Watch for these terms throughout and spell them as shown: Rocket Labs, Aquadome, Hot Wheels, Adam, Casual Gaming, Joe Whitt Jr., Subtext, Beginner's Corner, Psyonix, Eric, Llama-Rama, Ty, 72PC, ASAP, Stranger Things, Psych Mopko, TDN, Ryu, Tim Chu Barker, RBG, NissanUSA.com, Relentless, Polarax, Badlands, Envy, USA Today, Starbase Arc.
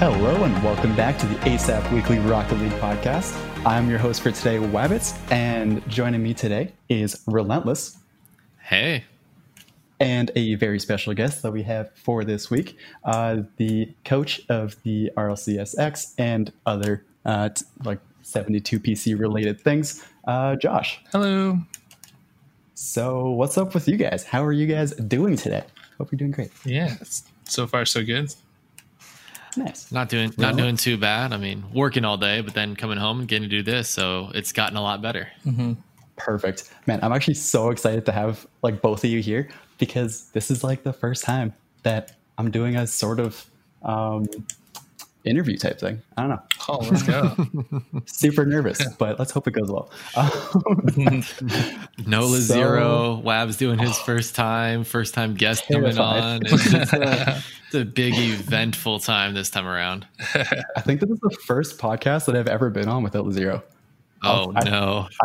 Hello and welcome back to the ASAP Weekly Rocket League podcast. I'm your host for today, Wabbits, and joining me today is Relentless. Hey. And a very special guest that we have for this week, the coach of the RLCSX and other 72PC related things, Josh. Hello. So what's up with you guys? How are you guys doing today? Hope you're doing great. Yeah, so far so good. Nice. Not doing too bad. I mean, working all day, but then coming home and getting to do this, so it's gotten a lot better. Mm-hmm. Perfect, man. I'm actually so excited to have both of you here because this is the first time that I'm doing a sort of interview type thing. I don't know. Oh, let's go. Super nervous, but let's hope it goes well. No Lazero. Wab's doing his first time guest coming on. It's a big eventful time this time around. I think this is the first podcast that I've ever been on without Lazero. I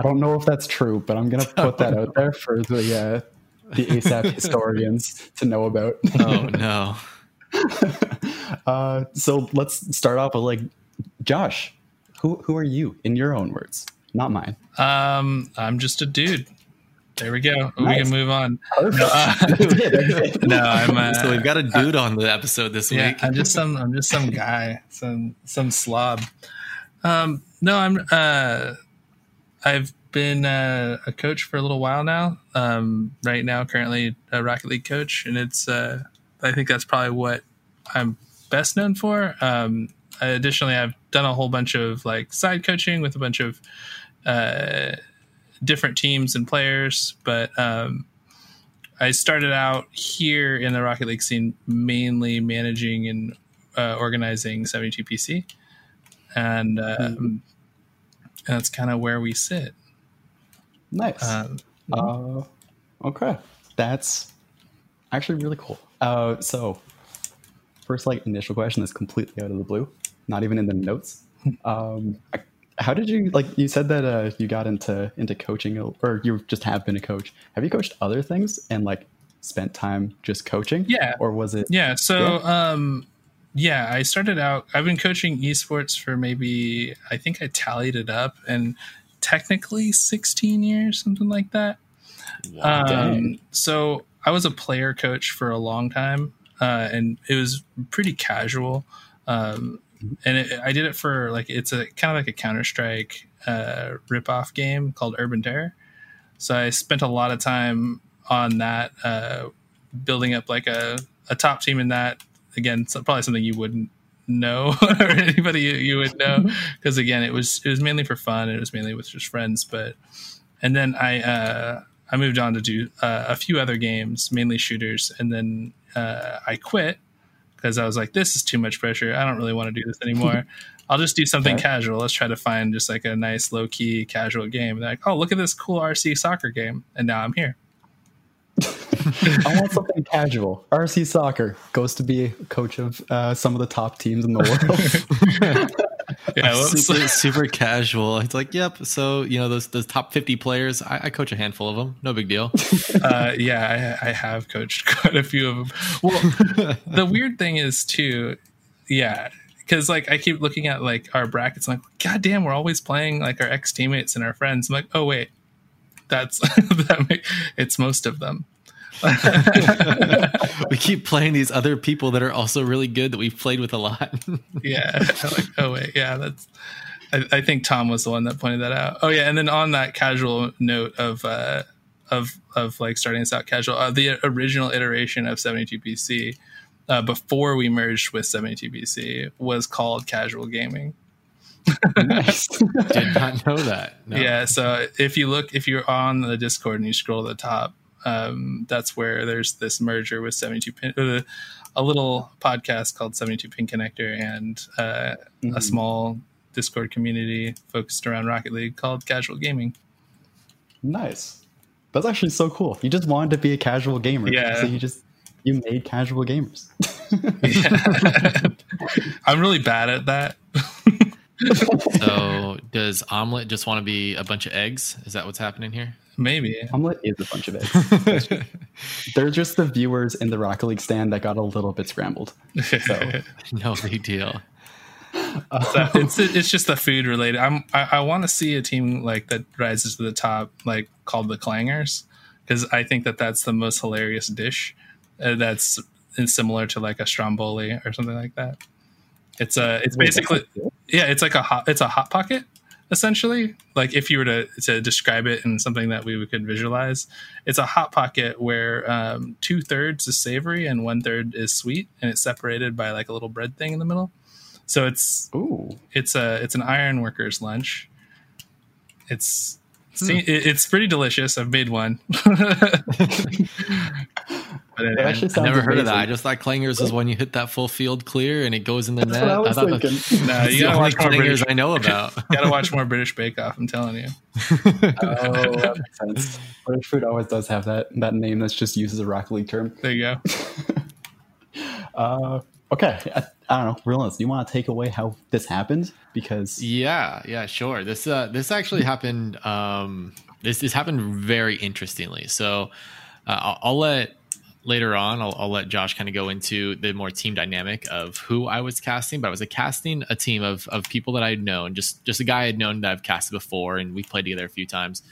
don't know if that's true, but I'm going to put that out there for the ASAP historians to know about. Oh, no. So let's start off with Josh, who are you in your own words, not mine? I'm just a dude. There we go. Nice. We can move on. So we've got a dude on the episode this week. I'm just some guy, some slob. I've been a coach for a little while now. Right now, currently a Rocket League coach, and it's I think that's probably what I'm best known for. Additionally, I've done a whole bunch of side coaching with a bunch of different teams and players, but I started out here in the Rocket League scene mainly managing and organizing 72PC, and that's kind of where we sit. Nice. Okay, that's actually really cool. So first, initial question is completely out of the blue, not even in the notes. How did you, you said that you got into coaching, or you just have been a coach. Have you coached other things and spent time just coaching? Yeah. Or was it? Yeah. So, I started out, I've been coaching esports for maybe, I think I tallied it up, and technically 16 years, something like that. Wow, so I was a player coach for a long time. And it was pretty casual. And I did it for it's a kind of a Counter-Strike ripoff game called Urban Terror. So I spent a lot of time on that, building up a top team in that. Again, probably something you wouldn't know or anybody you would know. Because again, it was mainly for fun. It was mainly with just friends. And then I moved on to do a few other games, mainly shooters. And then I quit because I was this is too much pressure. I don't really want to do this anymore. I'll just do something casual. Let's try to find just a nice low key casual game. And they're oh, look at this cool RC soccer game. And now I'm here. I want something casual. RC soccer goes to be coach of some of the top teams in the world. Yeah, super casual. It's yep. So those top 50 players, I coach a handful of them. No big deal. I have coached quite a few of them. Well, the weird thing is too, because I keep looking at our brackets. I'm goddamn, we're always playing our ex teammates and our friends. I'm oh wait, that's it's most of them. We keep playing these other people that are also really good that we've played with a lot. I think Tom was the one that pointed that out. Oh yeah, and then on that casual note of starting this out casual, the original iteration of 72PC before we merged with 72PC was called Casual Gaming. Nice. Did not know that. No. Yeah, so if you're on the Discord and you scroll to the top, that's where there's this merger with 72 pin, a little podcast called 72 Pin Connector, and a small Discord community focused around Rocket League called Casual Gaming. Nice. That's actually so cool. You just wanted to be a casual gamer. Yeah. So you made casual gamers. I'm really bad at that. So does Omelette just want to be a bunch of eggs? Is that what's happening here? Maybe. Omelette is a bunch of eggs. They're just the viewers in the Rocket League stand that got a little bit scrambled. So. No big deal. So it's just the food related. I want to see a team like that rises to the top, like called the Clangers, because I think that that's the most hilarious dish. That's similar to like a stromboli or something like that. It's basically, yeah, it's a hot pocket essentially. Like if you were to describe it in something that we could visualize, it's a hot pocket where 2/3 is savory and 1/3 is sweet, and it's separated by like a little bread thing in the middle. So it's an iron worker's lunch. It's pretty delicious. I've made one. I never heard of that. I just thought Clangers is when you hit that full field clear and it goes in the net. No, you gotta watch more Clangers. I know about. Gotta watch more British Bake Off. I'm telling you. Oh, that makes sense. British food always does have that name. That's just used as a Rocket League term. There you go. Okay, I don't know. Relentless, do you want to take away how this happened? Because yeah, sure. This actually happened. This happened very interestingly. So I'll let. Later on, I'll let Josh kind of go into the more team dynamic of who I was casting, but I was casting a team of people that I'd known, just a guy I'd known that I've casted before, and we played together a few times,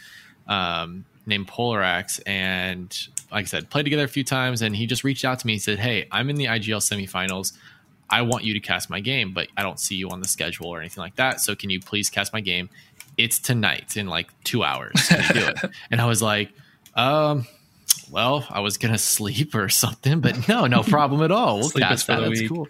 named Polarax, and like I said, played together a few times, and he just reached out to me and said, hey, I'm in the IGL semifinals. I want you to cast my game, but I don't see you on the schedule or anything like that, so can you please cast my game? It's tonight in like 2 hours. Can you do it? And I was like, well, I was going to sleep or something, but no problem at all. We'll cast that. That's cool.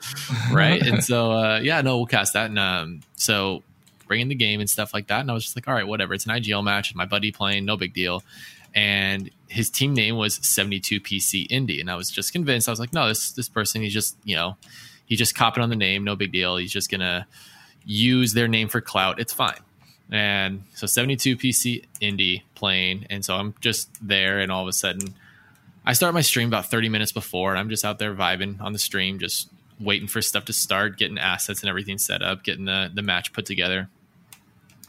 Right. And so, we'll cast that. And so bring in the game and stuff like that. And I was just like, all right, whatever. It's an IGL match. My buddy playing, no big deal. And his team name was 72PC Indie. And I was just convinced. I was like, no, this person, he's just copping on the name. No big deal. He's just going to use their name for clout. It's fine. And so 72PC Indie playing. And so I'm just there. And all of a sudden, I start my stream about 30 minutes before, and I'm just out there vibing on the stream, just waiting for stuff to start, getting assets and everything set up, getting the match put together.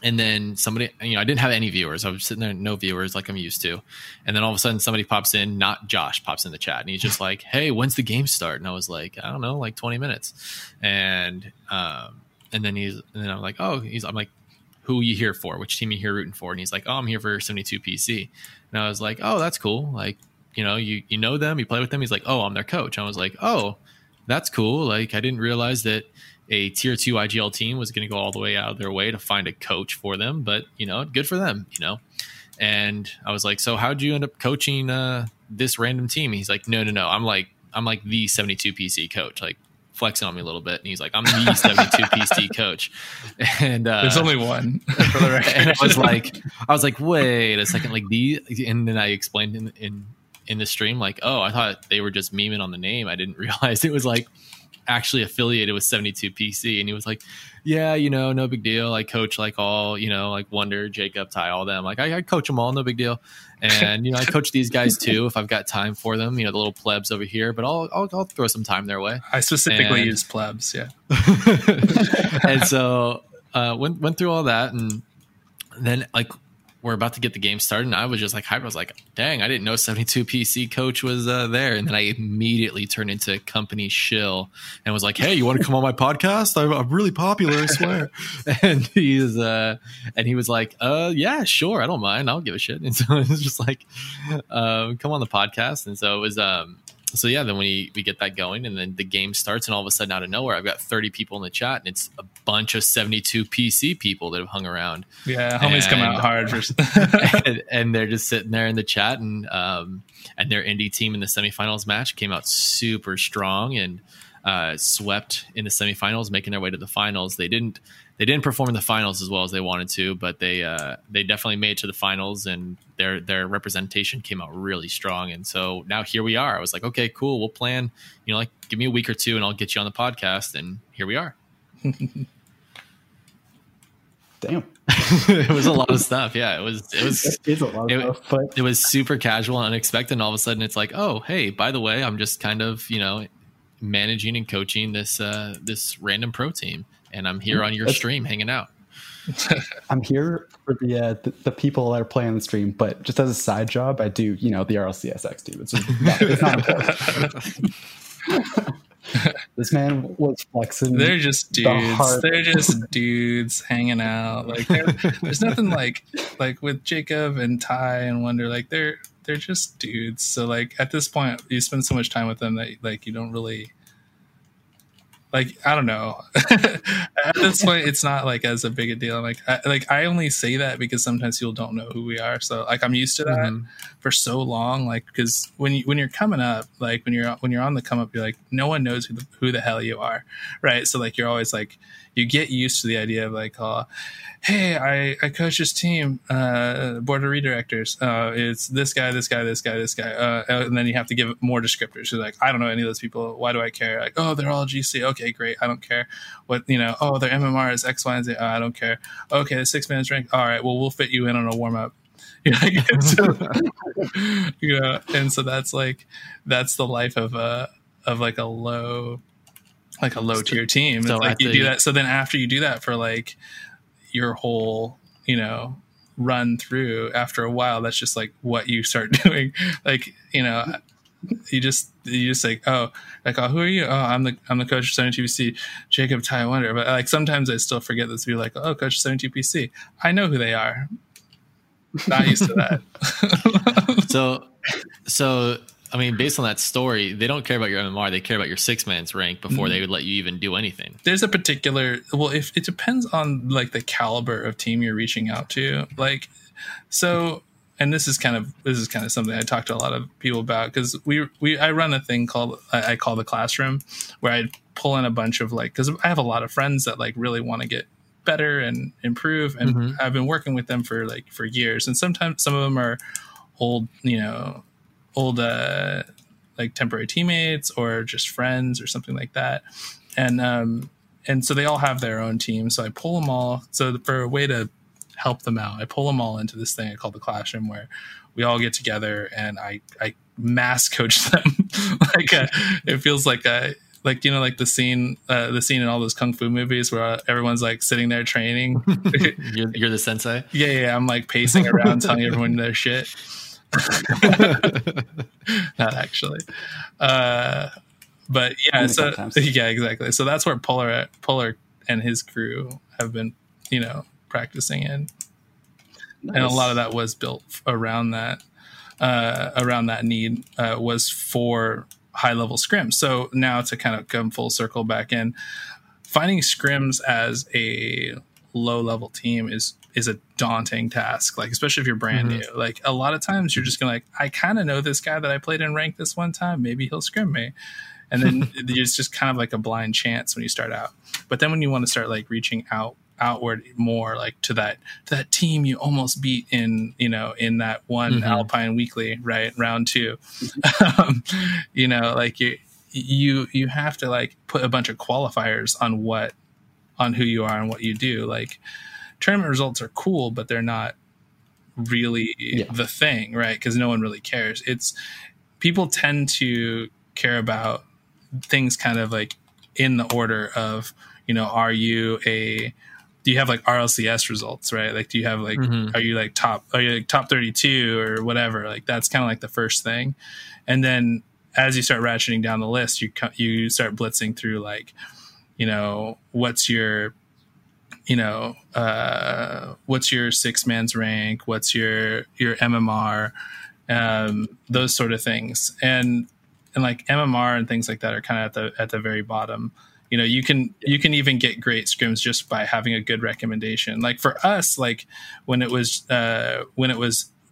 And then somebody, I didn't have any viewers. I was sitting there, no viewers like I'm used to. And then all of a sudden somebody pops in, not Josh, pops in the chat. And he's just like, hey, when's the game start? And I was like, I don't know, like 20 minutes. And then I'm like, I'm like, who are you here for? Which team are you here rooting for? And he's like, oh, I'm here for 72PC. And I was like, oh, that's cool. Like, you know them, you play with them. He's like, oh, I'm their coach. I was like, oh, that's cool. Like, I didn't realize that a tier 2 IGL team was going to go all the way out of their way to find a coach for them, but good for them, And I was like, so how'd you end up coaching this random team? And he's like, no. I'm like the 72PC coach. Like, flexing on me a little bit, and he's like, I'm the 72PC coach, and there's only one, for the record. And I was like wait a second, like and then I explained in the stream, like, oh, I thought they were just memeing on the name. I didn't realize it was like actually affiliated with 72PC. And he was like, yeah, no big deal. I coach like all, like Wonder, Jacob, Ty, all them. Like I coach them all, no big deal. And, I coach these guys too, if I've got time for them, the little plebs over here, but I'll throw some time their way. I specifically use plebs. Yeah. And so, went through all that. And then like, we're about to get the game started, and I was just like hype. I was like, dang, I didn't know 72PC coach was there. And then I immediately turned into company shill and was like, hey, you want to come on my podcast? I'm really popular, I swear. And he was like, yeah, sure, I don't mind, I'll give a shit. And so it was just like, come on the podcast. And so it was then we get that going, and then the game starts, and all of a sudden out of nowhere, I've got 30 people in the chat, and it's a bunch of 72PC people that have hung around. Yeah, homies come out hard. And they're just sitting there in the chat, and their indie team in the semifinals match came out super strong and swept in the semifinals, making their way to the finals. They didn't perform in the finals as well as they wanted to, but they definitely made it to the finals, and their representation came out really strong. And so now here we are. I was like, okay, cool. We'll plan, like, give me a week or two and I'll get you on the podcast. And here we are. Damn. It was a lot of stuff. Yeah, it was a lot of stuff, but it was super casual and unexpected. And all of a sudden it's like, oh, hey, by the way, I'm just kind of, managing and coaching this random pro team. And I'm here on your stream hanging out. I'm here for the people that are playing the stream, but just as a side job, I do, the RLCSX team. It's not important. This man was flexing. They're just dudes. They're just dudes hanging out. Like there's nothing like with Jacob and Ty and Wonder. Like they're just dudes. So like at this point, you spend so much time with them that like you don't really like. I don't know. At this point, it's not like as a big a deal. Like I only say that because sometimes people don't know who we are. So like I'm used to that for so long. Like because when you're coming up, like when you're on the come up, you're like no one knows who the hell you are, right? So like you're always like you get used to the idea of like, oh, hey, I coach this team, board of redirectors. It's this guy, and then you have to give more descriptors. You're like I don't know any of those people. Why do I care? Like oh, they're all GC. Okay, great. I don't care what you know. Oh, their MMR is X, Y, and Z. Oh, I don't care. Okay, the 6 minutes rank. All right, well, we'll fit you in on a warm up. Yeah, and so that's the life of like a low tier team. It's like you do that. So then after you do that for like your whole run through, after a while, that's just like what you start doing. Like You just like oh who are you? Oh, I'm the coach of 72PC, Jacob, Ty, Wonder. But like sometimes I still forget this. Be like oh, coach of 72PC. I know who they are. Not used to that. So I mean, based on that story, they don't care about your MMR. They care about your 6 minutes rank before they would let you even do anything. There's a particular if it depends on like the caliber of team you're reaching out to. Like so. And this is kind of something I talk to a lot of people about because I run a thing called I call the classroom, where I pull in a bunch of like because I have a lot of friends that like really want to get better and improve, and I've been working with them for years, and sometimes some of them are old like temporary teammates or just friends or something like that, and so they all have their own team, so I pull them all for a way to help them out. I pull them all into this thing I call the classroom, where we all get together and I mass coach them. It feels like the scene in all those kung fu movies where everyone's like sitting there training. You're the sensei. Yeah. I'm like pacing around, telling everyone their shit. Not actually. But yeah. So sometimes. Yeah, exactly. So that's where Polar and hhis crew have been, practicing in. Nice. And a lot of that was built around that need was for high level scrims. So now to kind of come full circle back in, finding scrims as a low level team is a daunting task, like especially if you're brand new. Like a lot of times you're just gonna like I kind of know this guy that I played in ranked this one time, maybe he'll scrim me. And then it's just kind of like a blind chance when you start out. But then when you want to start like reaching outward more, like to that team you almost beat in in that one Alpine Weekly, right, round two, like you have to like put a bunch of qualifiers on who you are and what you do. Like tournament results are cool, but they're not really the thing, right? Because no one really cares. It's people tend to care about things kind of like in the order of do you have like RLCS results, right? Like, do you have like, are you like top 32 or whatever? Like, that's kind of like the first thing. And then as you start ratcheting down the list, you start blitzing through like, what's your, what's your 6 man's rank? What's your MMR? Those sort of things. And like MMR and things like that are kind of at the very bottom. You can even get great scrims just by having a good recommendation. Like for us, like when it was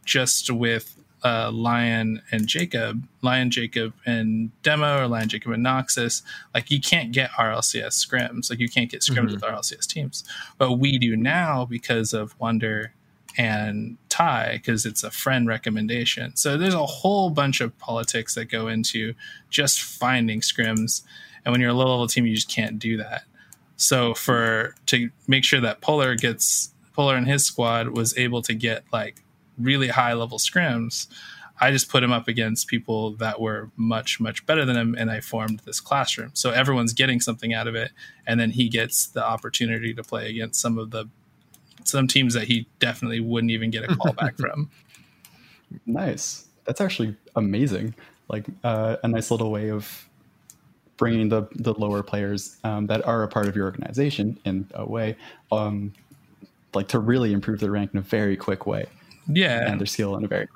just with Lion, Jacob, and Demo, or Lion, Jacob, and Noxus, like you can't get RLCS scrims. Like you can't get scrims with RLCS teams. But we do now because of Wonder and Ty, because it's a friend recommendation. So there's a whole bunch of politics that go into just finding scrims. And when you're a low-level team, you just can't do that. So to make sure that Polar and his squad was able to get like really high-level scrims, I just put him up against people that were much, much better than him, and I formed this classroom. So everyone's getting something out of it, and then he gets the opportunity to play against some teams that he definitely wouldn't even get a call back from. Nice. That's actually amazing. Like a nice little way of bringing the lower players that are a part of your organization in a way, like to really improve their rank in a very quick way. Yeah, and their skill in a very.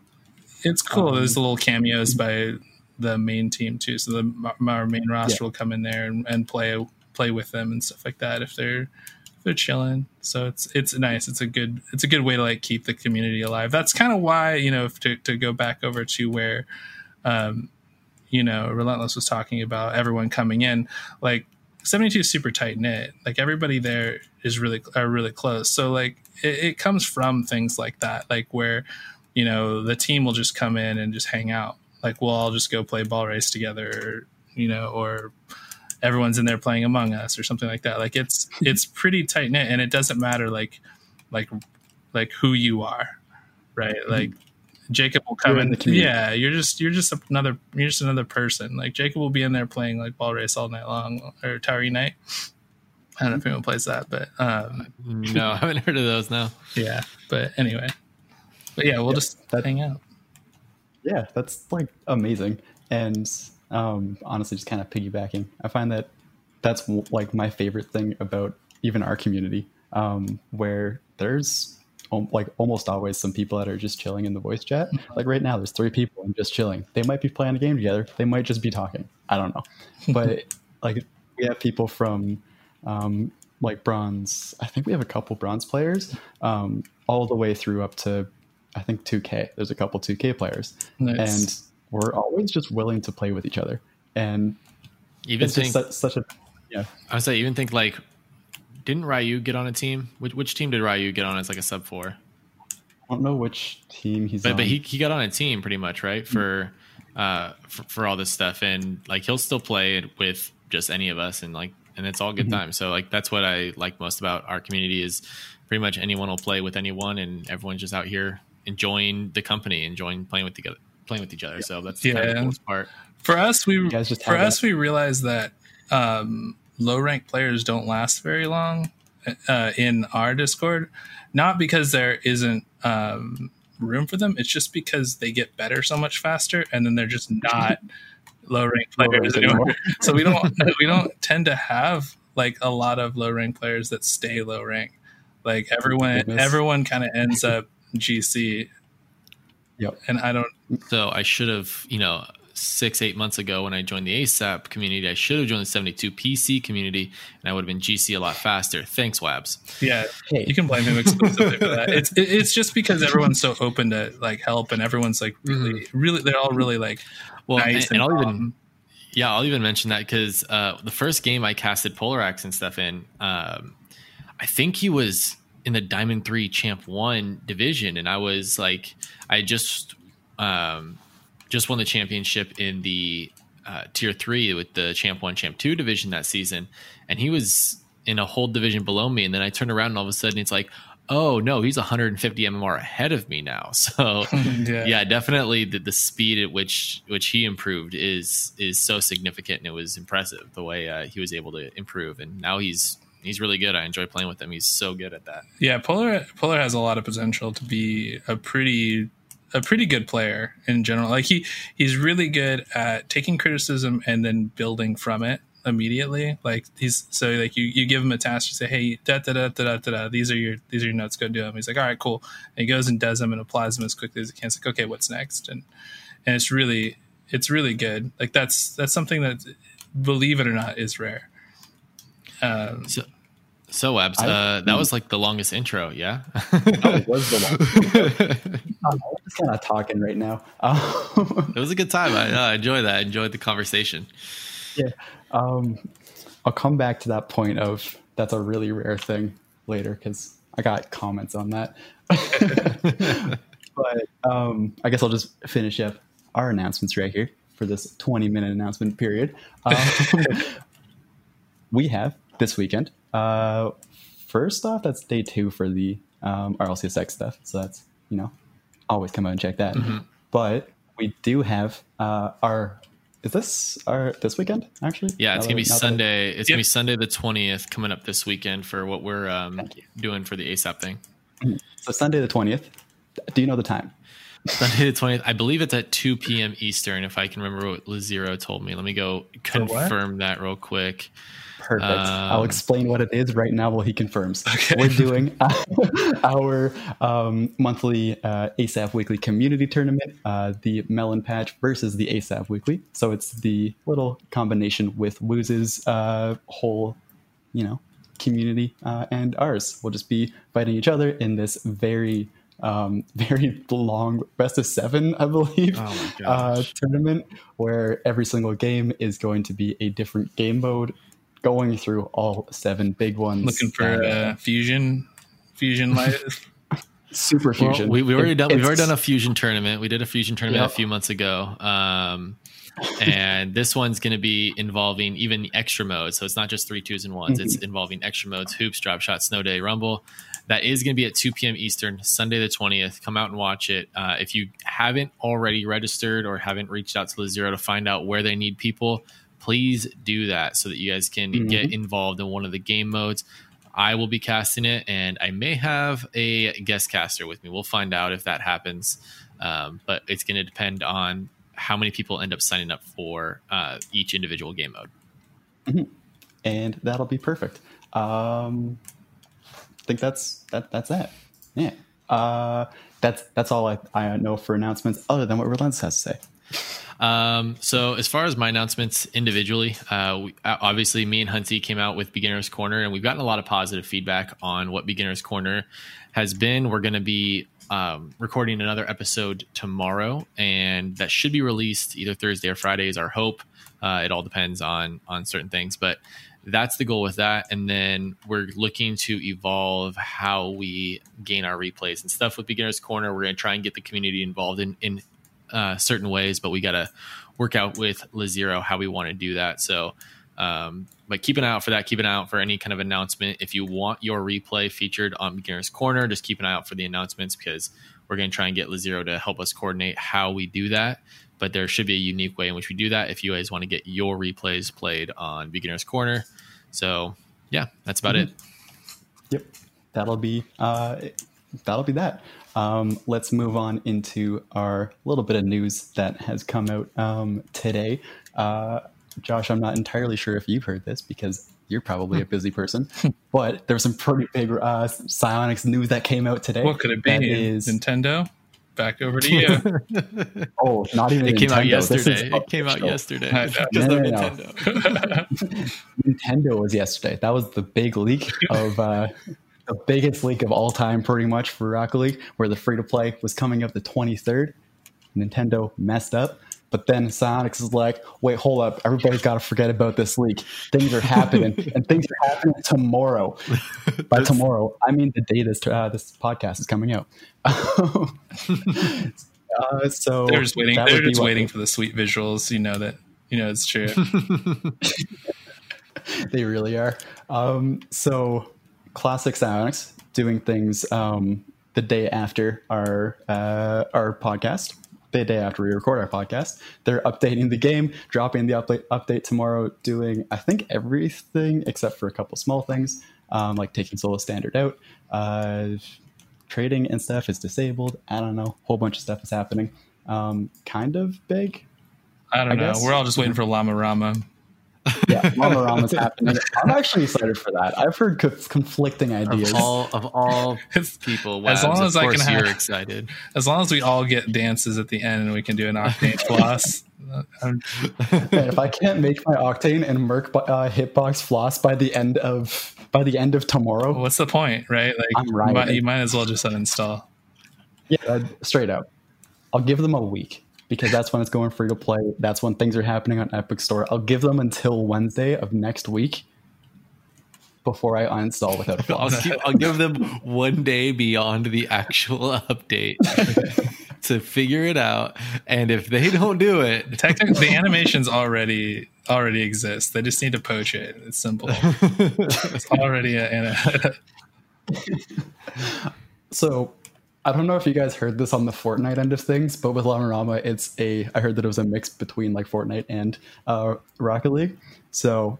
It's cool. There's little cameos by the main team too, so our main roster will come in there and play with them and stuff like that if they're chilling. So it's nice. It's a good way to like keep the community alive. That's kind of why, you know, to go back over to where, you know, Relentless was talking about everyone coming in, like 72 is super tight knit. Like everybody there is really close. So like it comes from things like that, like where, you know, the team will just come in and just hang out. Like we'll all just go play ball race together, you know, or everyone's in there playing Among Us or something like that. Like it's pretty tight knit, and it doesn't matter like who you are, right? Like Jacob will come in. Yeah, you're just another person. Like Jacob will be in there playing like ball race all night long, or Tower Unite. I don't know if anyone plays that, but no, I haven't heard of those. No. Yeah, but anyway, we'll just hang out. Yeah, that's like amazing. And honestly, just kind of piggybacking, I find that that's like my favorite thing about even our community, where there's like almost always some people that are just chilling in the voice chat. Like right now, there's 3 people and just chilling. They might be playing a game together. They might just be talking. I don't know. But like we have people from like bronze. I think we have a couple bronze players all the way through up to I think 2K. There's a couple 2K players. Nice. And we're always just willing to play with each other, and even it's think, just such a I would say even think like, didn't Ryu get on a team? Which team did Ryu get on as like a sub 4? I don't know which team he's on. But he got on a team pretty much, right? For all this stuff, and like he'll still play it with just any of us, and like and it's all good time. So like that's what I like most about our community is pretty much anyone will play with anyone, and everyone's just out here enjoying the company, enjoying playing with each other. So that's kind of the coolest part. For us, we realized that low rank players don't last very long in our Discord, not because there isn't room for them. It's just because they get better so much faster, and then they're just not low rank players anymore. So we don't tend to have like a lot of low rank players that stay low rank. Like everyone kind of ends up GC. Yep. And I don't. So I should have, you know, 6-8 months ago when I joined the ASAP community, I should have joined the 72PC community, and I would have been GC a lot faster. Thanks, Wabs. Yeah, hey. You can blame him exclusively for that. It's just because everyone's so open to like help, and everyone's like really, they're all really like nice. And I'll even mention that because the first game I casted Polarax and stuff in, I think he was in the Diamond 3 Champ 1 division, and I was like, I just won the championship in the Tier 3 with the Champ 1, Champ 2 division that season, and he was in a whole division below me, and then I turned around and all of a sudden it's like, oh no, he's 150 MMR ahead of me now. So yeah definitely the speed at which he improved is so significant, and it was impressive the way he was able to improve, and now he's really good. I enjoy playing with him. He's so good at that. Yeah, Polar has a lot of potential to be a pretty good player in general. Like he's really good at taking criticism and then building from it immediately. Like he's so like you give him a task, you say, hey, these are your notes, go do them. He's like, all right, cool. And he goes and does them and applies them as quickly as he can. It's like, okay, what's next? And it's really good. Like that's something that, believe it or not, is rare. So Abs, that was like the longest intro, yeah? That was the longest intro. I'm just kind of talking right now. It was a good time. I enjoyed that. I enjoyed the conversation. Yeah. I'll come back to that point of that's a really rare thing later, because I got comments on that. But I guess I'll just finish up our announcements right here for this 20-minute announcement period. We have this weekend. First off, that's day 2 for the RLCSX stuff. So that's, you know, always come out and check that. Mm-hmm. But we do have this weekend, actually? Yeah, it's going to be Sunday. It's going to be Sunday the 20th coming up this weekend for what we're doing for the ASAP thing. So Sunday the 20th. Do you know the time? Sunday the 20th. I believe it's at 2 p.m. Eastern, if I can remember what Lazero told me. Let me go confirm that real quick. Perfect. I'll explain what it is right now while he confirms. Okay. We're doing our monthly ASAP Weekly community tournament, the Melon Patch versus the ASAP Weekly. So it's the little combination with Wooz's whole, you know, community and ours. We'll just be fighting each other in this very long best of seven, I believe, tournament where every single game is going to be a different game mode, going through all seven big ones. Looking for fusion light. Super fusion. Well, we've already done a fusion tournament. We did a fusion tournament a few months ago. And this one's going to be involving even extra modes. So it's not just 3, 2s, and 1s. Mm-hmm. It's involving extra modes: hoops, drop shot, snow day, rumble. That is going to be at 2 p.m. Eastern, Sunday the 20th. Come out and watch it. If you haven't already registered or haven't reached out to Lazero to find out where they need people, please do that so that you guys can get involved in one of the game modes. I will be casting it, and I may have a guest caster with me. We'll find out if that happens. But it's going to depend on how many people end up signing up for each individual game mode. Mm-hmm. And that'll be perfect. I think that's that. Yeah. That's all I know for announcements, other than what Relentless has to say. So as far as my announcements individually, obviously me and Hunty came out with Beginner's Corner, and we've gotten a lot of positive feedback on what Beginner's Corner has been. We're going to be recording another episode tomorrow, and that should be released either Thursday or Friday is our hope. It all depends on certain things, but that's the goal with that. And then we're looking to evolve how we gain our replays and stuff with Beginner's Corner. We're going to try and get the community involved in certain ways, but we got to work out with Lazero how we want to do that. So, but keep an eye out for that. Keep an eye out for any kind of announcement. If you want your replay featured on Beginner's Corner, just keep an eye out for the announcements, because we're going to try and get Lazero to help us coordinate how we do that. But there should be a unique way in which we do that if you guys want to get your replays played on Beginner's Corner. So yeah, that's about it. Yep. That'll be that. Let's move on into our little bit of news that has come out today. Josh, I'm not entirely sure if you've heard this, because you're probably a busy person, but there's some pretty big Psyonix news that came out today. What could it be? Nintendo? Back over to you. Oh, not even. It came out yesterday. Nintendo. Nintendo was yesterday. That was the big leak of the biggest leak of all time, pretty much, for Rocket League, where the free to play was coming up the 23rd. Nintendo messed up, but then Psyonix is like, "Wait, hold up! Everybody's got to forget about this leak. Things are happening, and things are happening tomorrow." By tomorrow, I mean the day this podcast is coming out. So they're just waiting. They're just waiting for the sweet visuals. You know it's true. They really are. So classic Psyonix doing things the day after our podcast. The day after we record our podcast, they're updating the game, dropping the update tomorrow, doing I think everything except for a couple small things, like taking solo standard out, trading and stuff is disabled. I don't know, whole bunch of stuff is happening. Kind of big. I don't know. We're all just waiting for Llama-Rama. Yeah, Llama-Rama's happening. I'm actually excited for that. I've heard conflicting ideas of all people. Wow, as long as I can have excited. As long as we all get dances at the end and we can do an octane floss. If I can't make my octane and merc hitbox floss by the end of tomorrow, well, what's the point, right? Like you might as well just uninstall. Yeah, straight up. I'll give them a week, because that's when it's going free to play. That's when things are happening on Epic Store. I'll give them until Wednesday of next week before I uninstall without a flaw. I'll give them one day beyond the actual update to figure it out. And if they don't do it, technically the animations already exist. They just need to poach it. It's simple. It's already So I don't know if you guys heard this on the Fortnite end of things, but with Llama-Rama, I heard that it was a mix between like Fortnite and Rocket League. So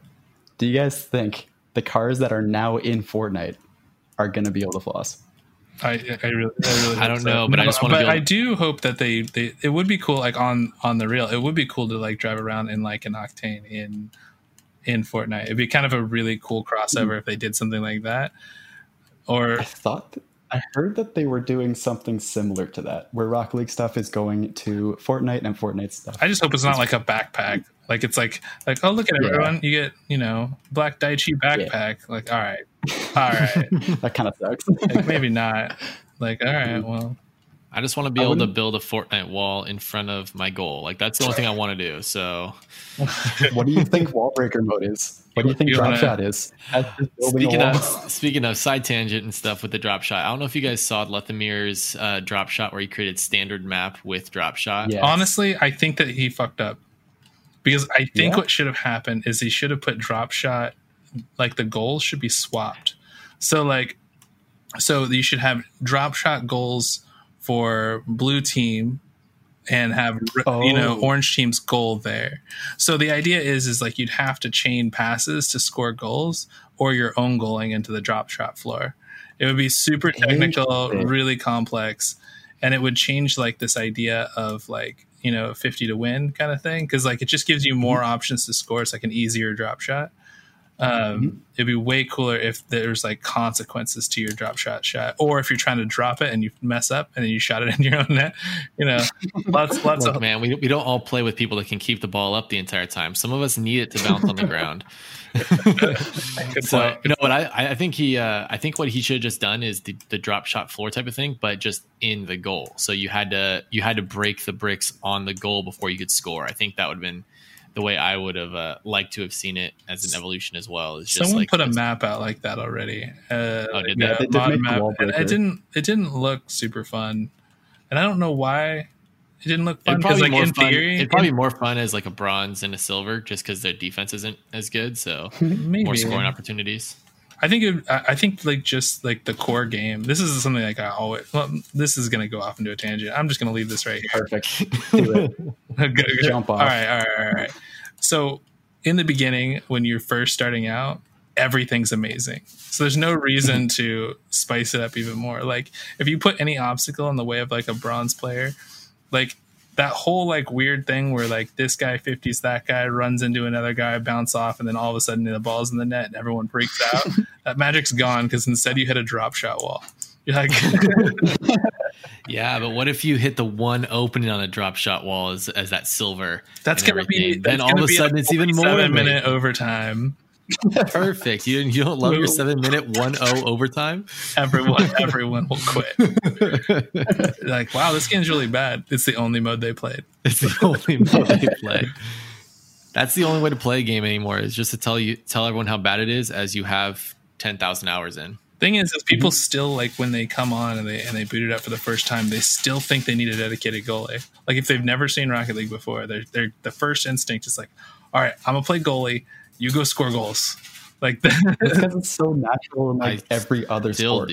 do you guys think the cars that are now in Fortnite are going to be able to floss? I really don't know, but I just want to. I do hope that they it would be cool, like on the real, it would be cool to like drive around in like an Octane in Fortnite. It'd be kind of a really cool crossover if they did something like that. Or I heard that they were doing something similar to that, where Rocket League stuff is going to Fortnite and Fortnite stuff. I just hope it's not like a backpack. Like it's like oh look at everyone, you get Black Daichi backpack. Yeah. Like all right, that kind of sucks. Like, maybe not. Like all right, well, I just want to be able to build a Fortnite wall in front of my goal. Like that's the only thing I want to do. So, what do you think wall breaker mode is? What do you think drop shot is? Speaking of side tangent and stuff with the drop shot, I don't know if you guys saw Lethemir's drop shot where he created standard map with drop shot. Yes. Honestly, I think that he fucked up. Because I think what should have happened is he should have put drop shot, like the goals should be swapped. So you should have drop shot goals for blue team and have, orange team's goal there. So the idea is like you'd have to chain passes to score goals or your own goaling into the drop shot floor. It would be super technical, really complex. And it would change like this idea of like, 50 to win kind of thing. Cause like, it just gives you more options to score. It's like an easier drop shot. It'd be way cooler if there's like consequences to your drop shot, or if you're trying to drop it and you mess up and then you shot it in your own net, lots of man, we don't all play with people that can keep the ball up the entire time. Some of us need it to bounce on the ground. So, but I think what he should have just done is the drop shot floor type of thing, but just in the goal. So you had to break the bricks on the goal before you could score. I think that would have been the way I would have liked to have seen it as an evolution as well. Is just someone put a map out like that already. It didn't look super fun, and I don't know why. It didn't look fun because, like, in theory, it'd probably be more fun as like a bronze and a silver, just because their defense isn't as good, so maybe more scoring opportunities. I think the core game. This is something like I always. Well, this is going to go off into a tangent. I'm just going to leave this right here. Perfect. Do it. Good. Jump off. All right. So in the beginning, when you're first starting out, everything's amazing. So there's no reason to spice it up even more. Like if you put any obstacle in the way of like a bronze player. Like that whole like weird thing where like this guy 50s that guy, runs into another guy, bounce off, and then all of a sudden the ball's in the net and everyone freaks out. That magic's gone because instead you hit a drop shot wall. You're like, yeah, but what if you hit the one opening on a drop shot wall as that silver? That's gonna be. Then all of a sudden it's even more. 7-minute overtime. Perfect. You don't love your 7-minute 1-0 overtime? Everyone will quit. Like, wow, this game's really bad. It's the only mode they played. It's the only mode they play. That's the only way to play a game anymore, is just to tell everyone how bad it is as you have 10,000 hours in. Thing is people still, like, when they come on and they boot it up for the first time, they still think they need a dedicated goalie. Like, if they've never seen Rocket League before, they're the first instinct is like, all right, I'm gonna play goalie. You go score goals. Like that. Because it's so natural in like every other sport.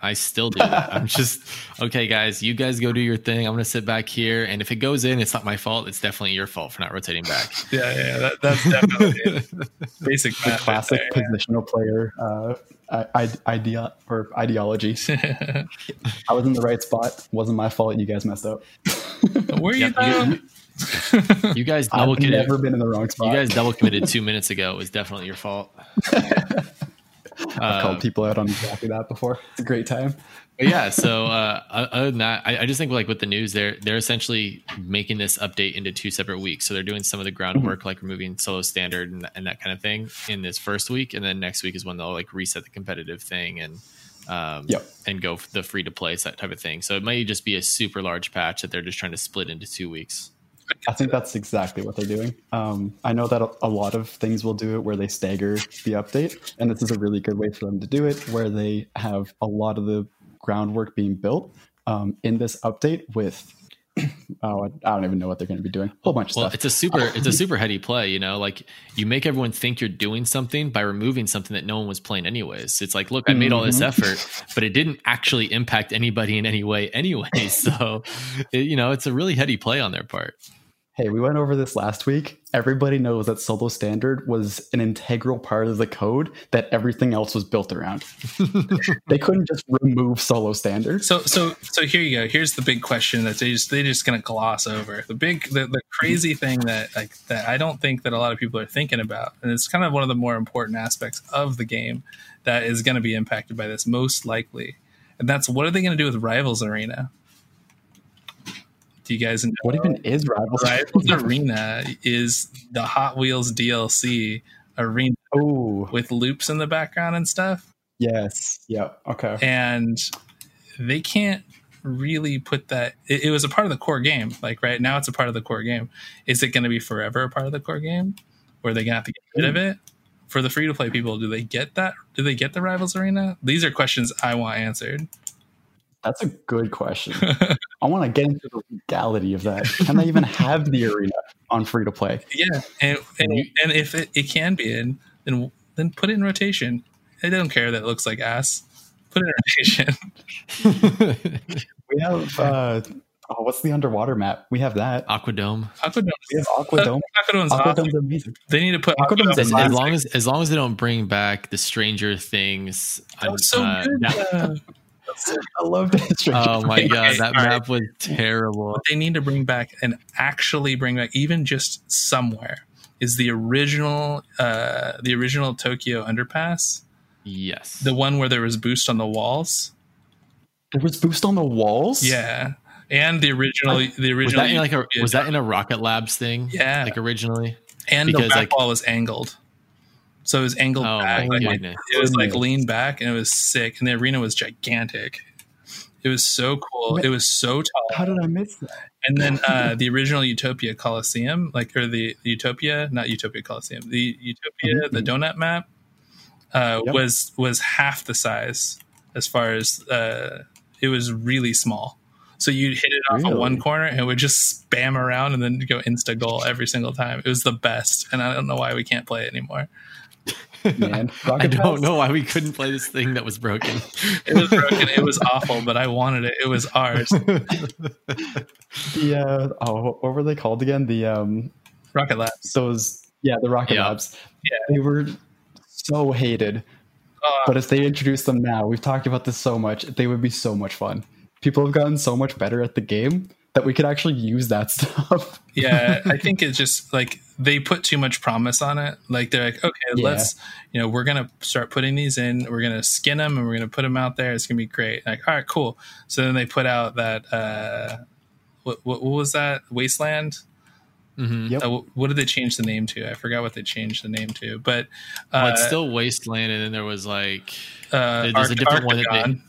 I still do that. I'm just, okay, guys, you guys go do your thing. I'm going to sit back here. And if it goes in, it's not my fault. It's definitely your fault for not rotating back. Yeah. That's definitely basic. The classic positional player ideology. I was in the right spot. Wasn't my fault. You guys messed up. Where you found? You guys double committed. I've never been in the wrong spot. You guys double committed 2 minutes ago. It was definitely your fault. I've called people out on exactly that before. It's a great time. Yeah. So other than that, I just think like with the news, they're essentially making this update into 2 separate weeks. So they're doing some of the groundwork, like removing solo standard and that kind of thing in this first week, and then next week is when they'll like reset the competitive thing and go for the free to play, that type of thing. So it might just be a super large patch that they're just trying to split into 2 weeks. I think that's exactly what they're doing. I know that a lot of things will do it where they stagger the update, and this is a really good way for them to do it, where they have a lot of the groundwork being built in this update with I don't even know what they're going to be doing. A whole bunch of stuff. It's a super heady play, Like you make everyone think you're doing something by removing something that no one was playing anyways. It's like, look, I made all this effort, but it didn't actually impact anybody in any way anyway. So, it's a really heady play on their part. Hey, we went over this last week. Everybody knows that solo standard was an integral part of the code that everything else was built around. They couldn't just remove solo standard. So here you go. Here's the big question that they're just going to gloss over. The crazy thing that I don't think that a lot of people are thinking about, and it's kind of one of the more important aspects of the game that is going to be impacted by this most likely, and that's what are they going to do with Rivals Arena? Do you guys know what even is Rivals Arena? Is the Hot Wheels DLC arena with loops in the background and stuff? Yes. Yeah. Okay. And they can't really put that. It was a part of the core game. Like right now, it's a part of the core game. Is it going to be forever a part of the core game? Or are they going to have to get rid of it? For the free to play people, do they get that? Do they get the Rivals Arena? These are questions I want answered. That's a good question. I want to get into the legality of that. Can they even have the arena on free to play? Yeah, and if it can be in, then put it in rotation. I don't care that it looks like ass. Put it in rotation. We have what's the underwater map? We have that Aquadome. We have Aquadome. Aquadome's amazing. They need to put Aquadome's as long as they don't bring back the Stranger Things. That was so good. I love that. Oh my god, that map was terrible. They need to bring back and actually bring back even just somewhere is the original Tokyo Underpass. Yes, the one where there was boost on the walls. There was boost on the walls. Yeah, and the original was that in a Rocket Labs thing? Yeah, like originally, and because the back wall was angled. So it was angled back. It was leaned back, and it was sick. And the arena was gigantic. It was so cool. It was so tall. How did I miss that? And then the original Utopia Coliseum, the donut map was half the size as far as it was really small. So you'd hit it off of one corner and it would just spam around and then go insta goal every single time. It was the best, and I don't know why we can't play it anymore. Man, I don't know why we couldn't play this thing that was broken. It was broken. It was awful, but I wanted it. It was ours. What were they called again? The Rocket Labs. Those, yeah, the Rocket Labs. Yeah, they were so hated. But if they introduced them now, we've talked about this so much. They would be so much fun. People have gotten so much better at the game that we could actually use that stuff. Yeah, I think it's just like they put too much promise on it. Like they're like, okay, let's, we're going to start putting these in. We're going to skin them and we're going to put them out there. It's going to be great. Like, all right, cool. So then they put out that, what was that? Wasteland? Mm-hmm. Yep. What did they change the name to? I forgot what they changed the name to, but it's still Wasteland. And then there was like, there's a different one that they...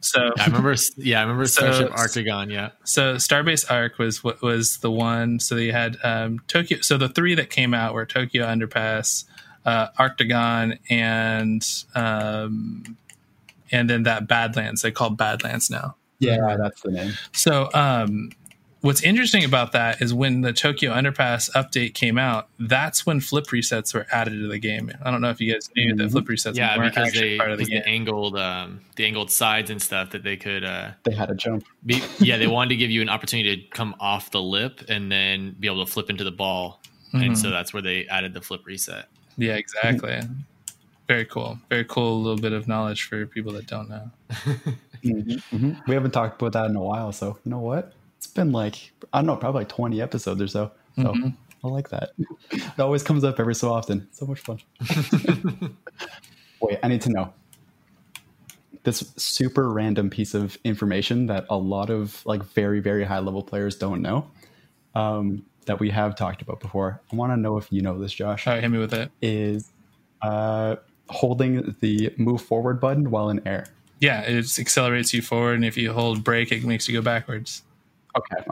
So I remember, Starship Arctagon. Yeah. So Starbase Arc was the one. So they had Tokyo. So the three that came out were Tokyo Underpass, Arctagon, and then that Badlands. They call Badlands now. Yeah, that's the name. So what's interesting about that is when the Tokyo Underpass update came out, that's when flip resets were added to the game. I don't know if you guys knew that flip resets weren't actually part of the game. The angled sides and stuff that they could... they had a jump. They wanted to give you an opportunity to come off the lip and then be able to flip into the ball. Mm-hmm. And so that's where they added the flip reset. Yeah, exactly. Mm-hmm. Very cool. Very cool little bit of knowledge for people that don't know. Mm-hmm. Mm-hmm. We haven't talked about that in a while, so you know what? It's been like, I don't know, probably like 20 episodes or so. So I like that. It always comes up every so often. It's so much fun. Wait, I need to know. This super random piece of information that a lot of like very, very high level players don't know that we have talked about before. I want to know if you know this, Josh. All right, hit me with it. Is holding the move forward button while in air. Yeah, it accelerates you forward. And if you hold brake, it makes you go backwards.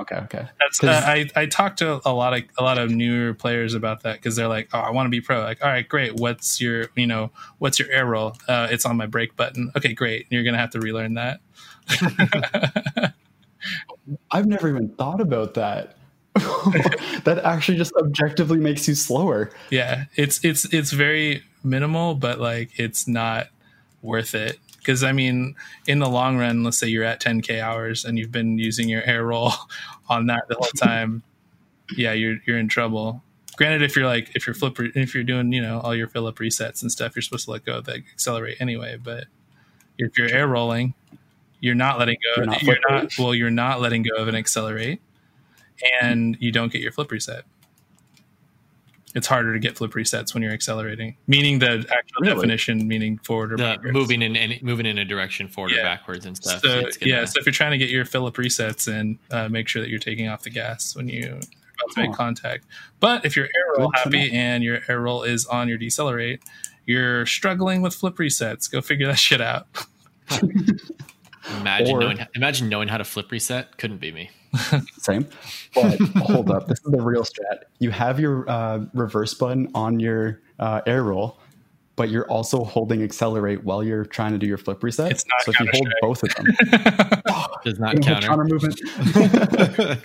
Okay. That's, I talked to a lot of newer players about that because they're like, oh, I want to be pro. Like, all right, great. What's your air roll? It's on my brake button. Okay, great. You're going to have to relearn that. I've never even thought about that. That actually just objectively makes you slower. Yeah, it's very minimal, but like it's not worth it. Because, I mean, in the long run, let's say you're at 10K hours and you've been using your air roll on that the whole time. yeah, you're in trouble. Granted, if you're doing, you know, all your fill up resets and stuff, you're supposed to let go of that accelerate anyway. But if you're air rolling, you're not letting go. You're not letting go of an accelerate, and you don't get your flip reset. It's harder to get flip resets when you're accelerating, meaning the actual definition, meaning forward or backwards. Moving in a direction forward or backwards and stuff. So, so if you're trying to get your fill-up resets in, make sure that you're taking off the gas when you're about to make contact. But if you're air roll happy and your air roll is on your decelerate, you're struggling with flip resets. Go figure that shit out. Imagine knowing how to flip reset. Couldn't be me. Same. But hold up. This is the real strat. You have your reverse button on your air roll, but you're also holding accelerate while you're trying to do your flip reset. It's not so if you hold both of them, does not counter movement. Sorry,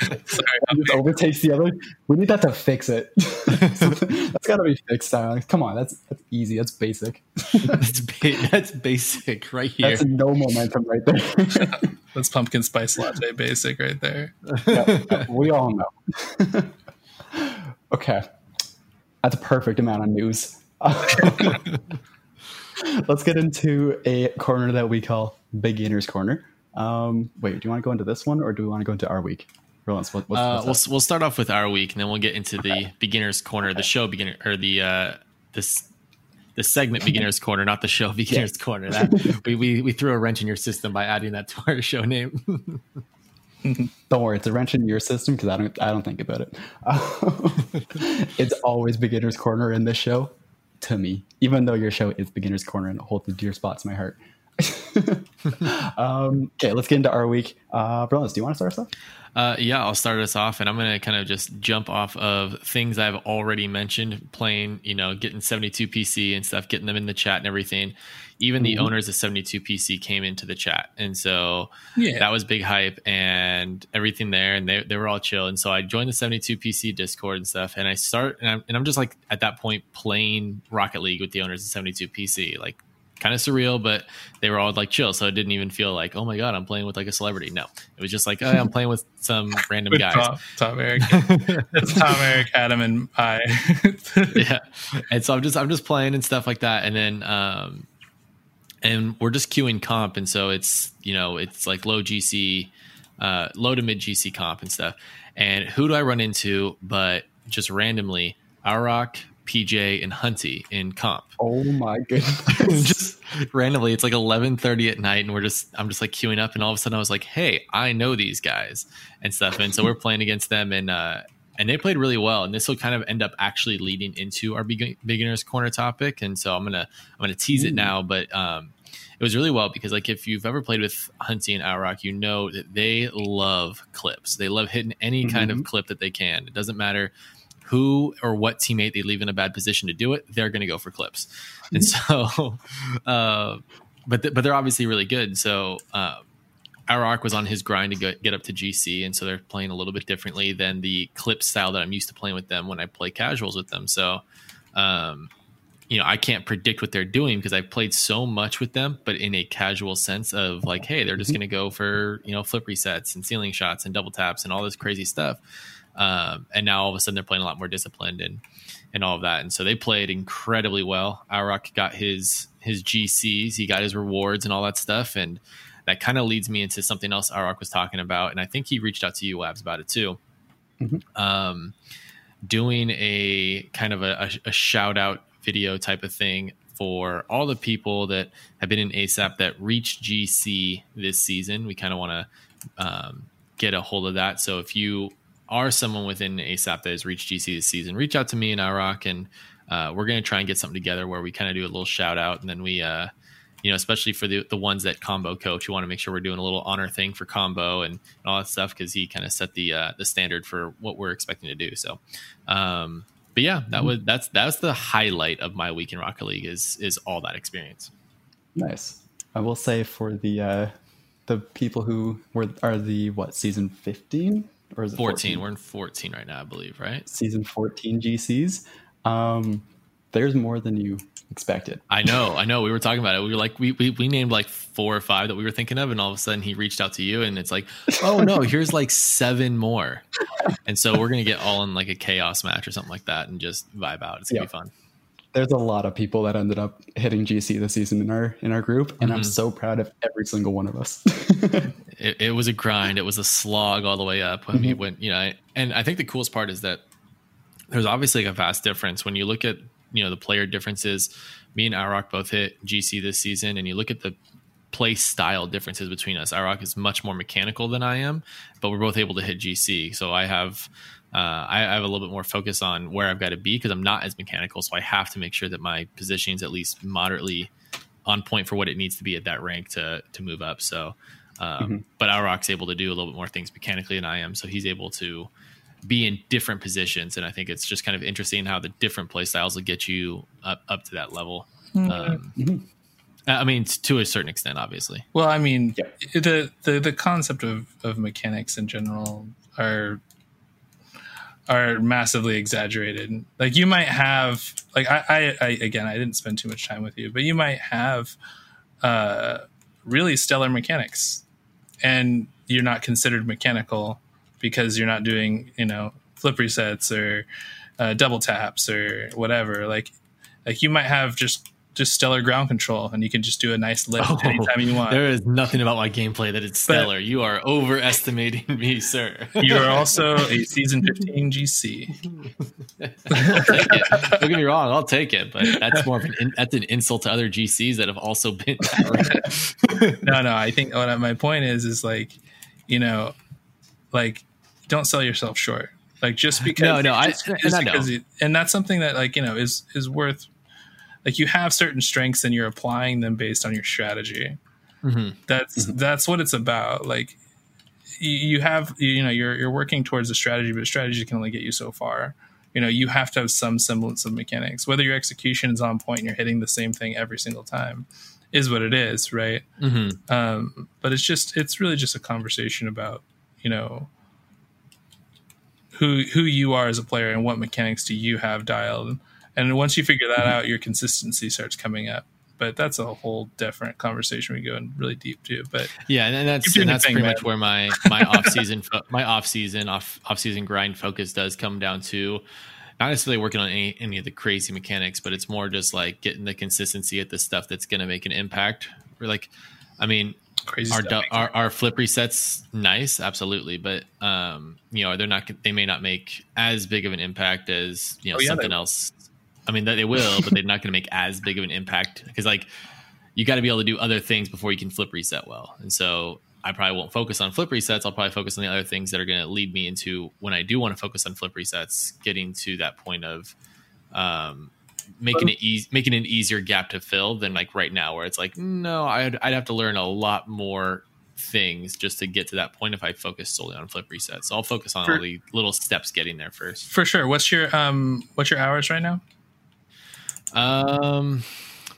just overtakes the other. We need that to fix it. That's got to be fixed. Come on, that's easy. That's basic. That's basic right here. That's no momentum right there. That's pumpkin spice latte basic right there. Yeah, we all know. Okay, that's a perfect amount of news. Let's get into a corner that we call Beginner's Corner. Wait, do you want to go into this one or do we want to go into our week? We'll start off with our week and then we'll get into the Beginner's Corner, the show beginner or the segment Beginner's Corner, not the show Beginner's Corner. That we threw a wrench in your system by adding that to our show name. Don't worry, it's a wrench in your system because I don't think about it. It's always Beginner's Corner in this show. To me, even though your show is Beginner's Corner and it holds a dear spot to my heart. Okay, let's get into our week. Bronis, do you want to start us off? Yeah, I'll start us off, and I'm going to kind of just jump off of things I've already mentioned, playing, you know, getting 72PC and stuff, getting them in the chat and everything. Even the owners of 72PC came into the chat, and so that was big hype and everything there, and they were all chill. And so I joined the 72PC Discord and stuff, and I start, and I'm just like at that point playing Rocket League with the owners of 72PC, like kind of surreal, but they were all like chill, so it didn't even feel like, oh my god, I'm playing with like a celebrity. No, it was just like, oh, I'm playing with some random guys. Tom, Eric. It's Tom, Eric, Adam, and I. Yeah, and so I'm just playing and stuff like that, and then and we're just queuing comp, and so it's, you know, it's like low GC, low to mid GC comp and stuff. And who do I run into but just randomly Aurok, PJ, and Hunty in comp? Oh my goodness. Just randomly, it's like 11:30 at night, and I'm just like queuing up, and all of a sudden I was like, hey, I know these guys and stuff. And so we're playing against them, and they played really well, and this will kind of end up actually leading into our Beginner's Corner topic. And so I'm gonna tease it now, but it was really well, because like if you've ever played with Hunty and Aurok, you know that they love clips. They love hitting any kind of clip that they can. It doesn't matter who or what teammate they leave in a bad position to do it, they're going to go for clips. And so, but they're obviously really good. So, Aurok was on his grind to get up to GC, and so they're playing a little bit differently than the clip style that I'm used to playing with them when I play casuals with them. So, you know, I can't predict what they're doing because I've played so much with them, but in a casual sense of like, hey, they're just going to go for, you know, flip resets and ceiling shots and double taps and all this crazy stuff. And now all of a sudden they're playing a lot more disciplined and all of that. And so they played incredibly well. Aurok got his GCs, he got his rewards and all that stuff. And that kind of leads me into something else Aurok was talking about. And I think he reached out to you, Labs, about it too. Doing a kind of a shout out video type of thing for all the people that have been in ASAP that reached GC this season. We kind of want to get a hold of that. So if you are someone within ASAP that has reached GC this season, reach out to me and Aurok, and we're going to try and get something together where we kind of do a little shout out. And then we, you know, especially for the ones that combo coach, we want to make sure we're doing a little honor thing for combo and all that stuff, because he kind of set the standard for what we're expecting to do. So, but yeah, that's the highlight of my week in Rocket League is all that experience. Nice. I will say for the people who are the season 15 or is it 14? We're in 14 right now, I believe, right? Season 14 GCs. There's more than you expected. I know. We were talking about it. We were like, we named like 4 or 5 that we were thinking of, and all of a sudden he reached out to you, and it's like, oh no, here's like 7 more. And so we're gonna get all in like a chaos match or something like that, and just vibe out. It's gonna be fun. There's a lot of people that ended up hitting GC this season in our group, and I'm so proud of every single one of us. It was a grind. It was a slog all the way up. I mean, when and I think the coolest part is that there's obviously a vast difference when you look at the player differences. Me and Aurok both hit GC this season, and you look at the play style differences between us. Aurok is much more mechanical than I am, but we're both able to hit GC. So I have a little bit more focus on where I've got to be because I'm not as mechanical. So I have to make sure that my positioning is at least moderately on point for what it needs to be at that rank to move up. So, but Aurok's able to do a little bit more things mechanically than I am. So he's able to be in different positions. And I think it's just kind of interesting how the different play styles will get you up to that level. I mean, to a certain extent, obviously. Well, I mean, the concept of mechanics in general are massively exaggerated. Like you might have, like I again, I didn't spend too much time with you, but you might have really stellar mechanics, and you're not considered mechanical because you're not doing, flip resets or double taps or whatever. Like you might have just stellar ground control, and you can just do a nice lift anytime you want. There is nothing about my gameplay that it's stellar. You are overestimating me, sir. You are also a season 15 GC. I'll take it. Don't get me wrong, I'll take it, but that's more of an insult to other GCs that have also been that. No, I think my point is like, like don't sell yourself short. Like just because and that's something that like, is worth. Like you have certain strengths and you're applying them based on your strategy. That's what it's about. Like you have, you're working towards a strategy, but strategy can only get you so far. You have to have some semblance of mechanics, whether your execution is on point and you're hitting the same thing every single time is what it is. Right. But it's really just a conversation about, who you are as a player and what mechanics do you have dialed. And once you figure that out, your consistency starts coming up. But that's a whole different conversation. We go in really deep too. But yeah, and that's pretty much where my off season grind focus does come down to. Not necessarily working on any of the crazy mechanics, but it's more just like getting the consistency at the stuff that's going to make an impact. We're like, I mean, crazy our flip resets, nice, absolutely, but they may not make as big of an impact as something else. I mean, they will, but they're not going to make as big of an impact because, like, you got to be able to do other things before you can flip reset well. And so I probably won't focus on flip resets. I'll probably focus on the other things that are going to lead me into, when I do want to focus on flip resets, getting to that point of making an easier gap to fill than, like, right now where it's like, no, I'd have to learn a lot more things just to get to that point if I focus solely on flip resets. So I'll focus on all the little steps getting there first. For sure. What's your hours right now? Probably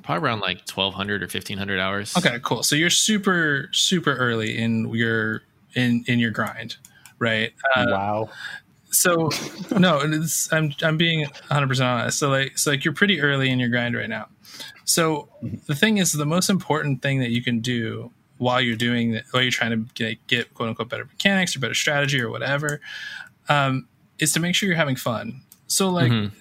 around like 1,200 or 1,500 hours. Okay, cool. So you're super, super early in your grind, right? Wow. So no, I'm being 100% honest. So you're pretty early in your grind right now. So the thing is, the most important thing that you can do while you're doing that, while you're trying to get quote unquote better mechanics or better strategy or whatever, is to make sure you're having fun. So like. Mm-hmm.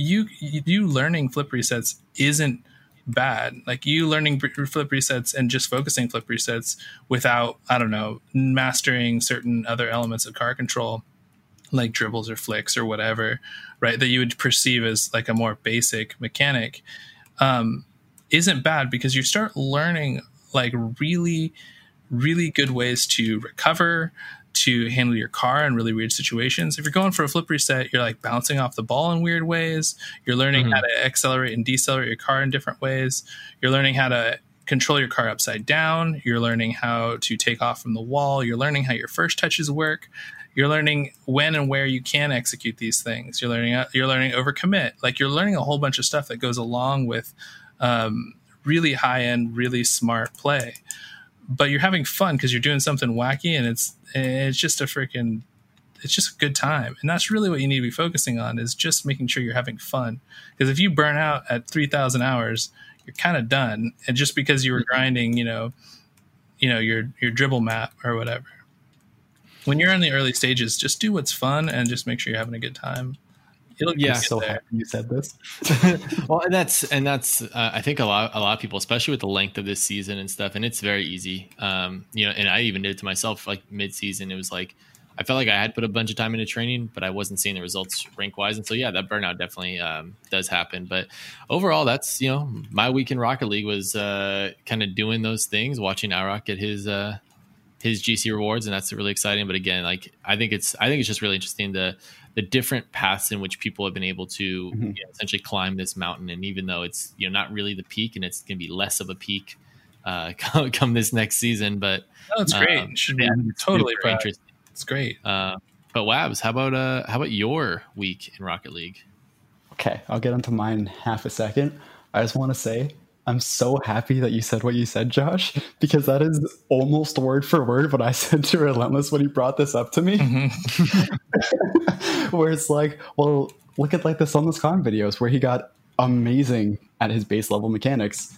You learning flip resets isn't bad. Like you learning flip resets and just focusing flip resets without, mastering certain other elements of car control, like dribbles or flicks or whatever, right? That you would perceive as like a more basic mechanic, isn't bad because you start learning like really, really good ways to recover, to handle your car in really weird situations. If you're going for a flip reset, you're like bouncing off the ball in weird ways. You're learning how to accelerate and decelerate your car in different ways. You're learning how to control your car upside down. You're learning how to take off from the wall. You're learning how your first touches work. You're learning when and where you can execute these things. You're learning overcommit. Like you're learning a whole bunch of stuff that goes along with really high end, really smart play. But you're having fun because you're doing something wacky, and it's just a freaking it's just a good time. And that's really what you need to be focusing on, is just making sure you're having fun. Because if you burn out at 3,000 hours, you're kind of done. And just because you were grinding, you know, your dribble map or whatever. When you're in the early stages, just do what's fun and just make sure you're having a good time. Yeah, so happy you said this. Well, and that's I think a lot of people, especially with the length of this season and stuff, and it's very easy. You know, and I even did it to myself, like mid-season. It was like I felt like I had put a bunch of time into training, but I wasn't seeing the results rank-wise. And so, yeah, that burnout definitely does happen. But overall, that's, you know, my week in Rocket League was kind of doing those things, watching Aurok get his GC rewards, and that's really exciting. But again, like I think it's just really interesting the different paths in which people have been able to essentially climb this mountain. And even though it's, you know, not really the peak, and it's going to be less of a peak come this next season, but it's great. It should be totally interesting. It's great. But Wabs, how about your week in Rocket League? Okay, I'll get onto mine in half a second. I just want to say, I'm so happy that you said what you said, Josh, because that is almost word for word what I said to Relentless when he brought this up to me. Mm-hmm. Where it's like, well, look at like the Sunless Con videos where he got amazing at his base level mechanics,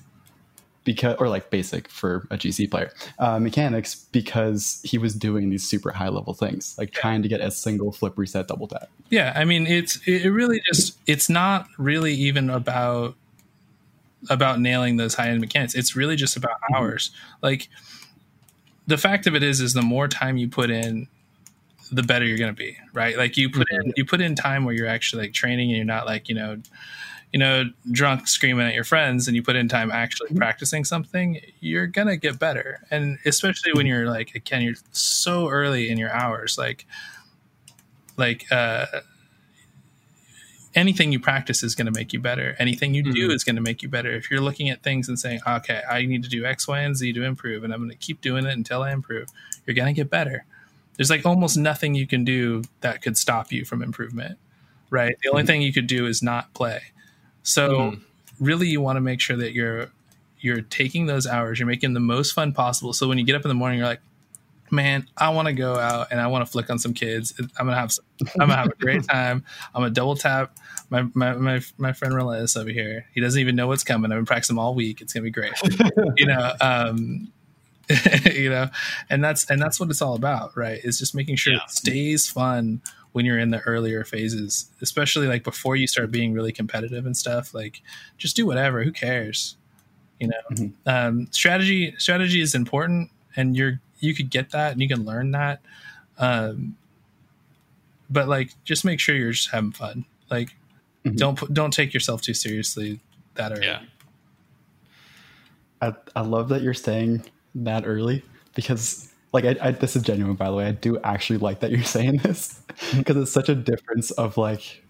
because, or like basic for a GC player mechanics, because he was doing these super high level things, like trying to get a single flip reset double tap. Yeah, I mean, it's not really even about nailing those high-end mechanics. It's really just about hours. Like, the fact of it is the more time you put in, the better you're going to be, right? Like, you put in time where you're actually like training, and you're not like, you know, drunk screaming at your friends, and you put in time actually practicing something, you're going to get better. And especially when you're like, again, you're so early in your hours, like anything you practice is going to make you better. Anything you do is going to make you better. If you're looking at things and saying, okay, I need to do X, Y, and Z to improve, and I'm going to keep doing it until I improve, you're going to get better. There's like almost nothing you can do that could stop you from improvement, right? The only thing you could do is not play. So really you want to make sure that you're taking those hours, you're making the most fun possible. So when you get up in the morning, you're like, man, I want to go out and I want to flick on some kids. I'm gonna have a great time. I'm gonna double tap my friend Relentless over here. He doesn't even know what's coming. I've been practicing all week. It's gonna be great, and that's what it's all about, right? It's just making sure it stays fun when you're in the earlier phases, especially like before you start being really competitive and stuff. Like, just do whatever. Who cares? You know, strategy is important, and you could get that and you can learn that. But like, just make sure you're just having fun. Like don't take yourself too seriously that early. Yeah. I love that you're saying that early, because like, I this is genuine, by the way. I do actually like that you're saying this, because it's such a difference of like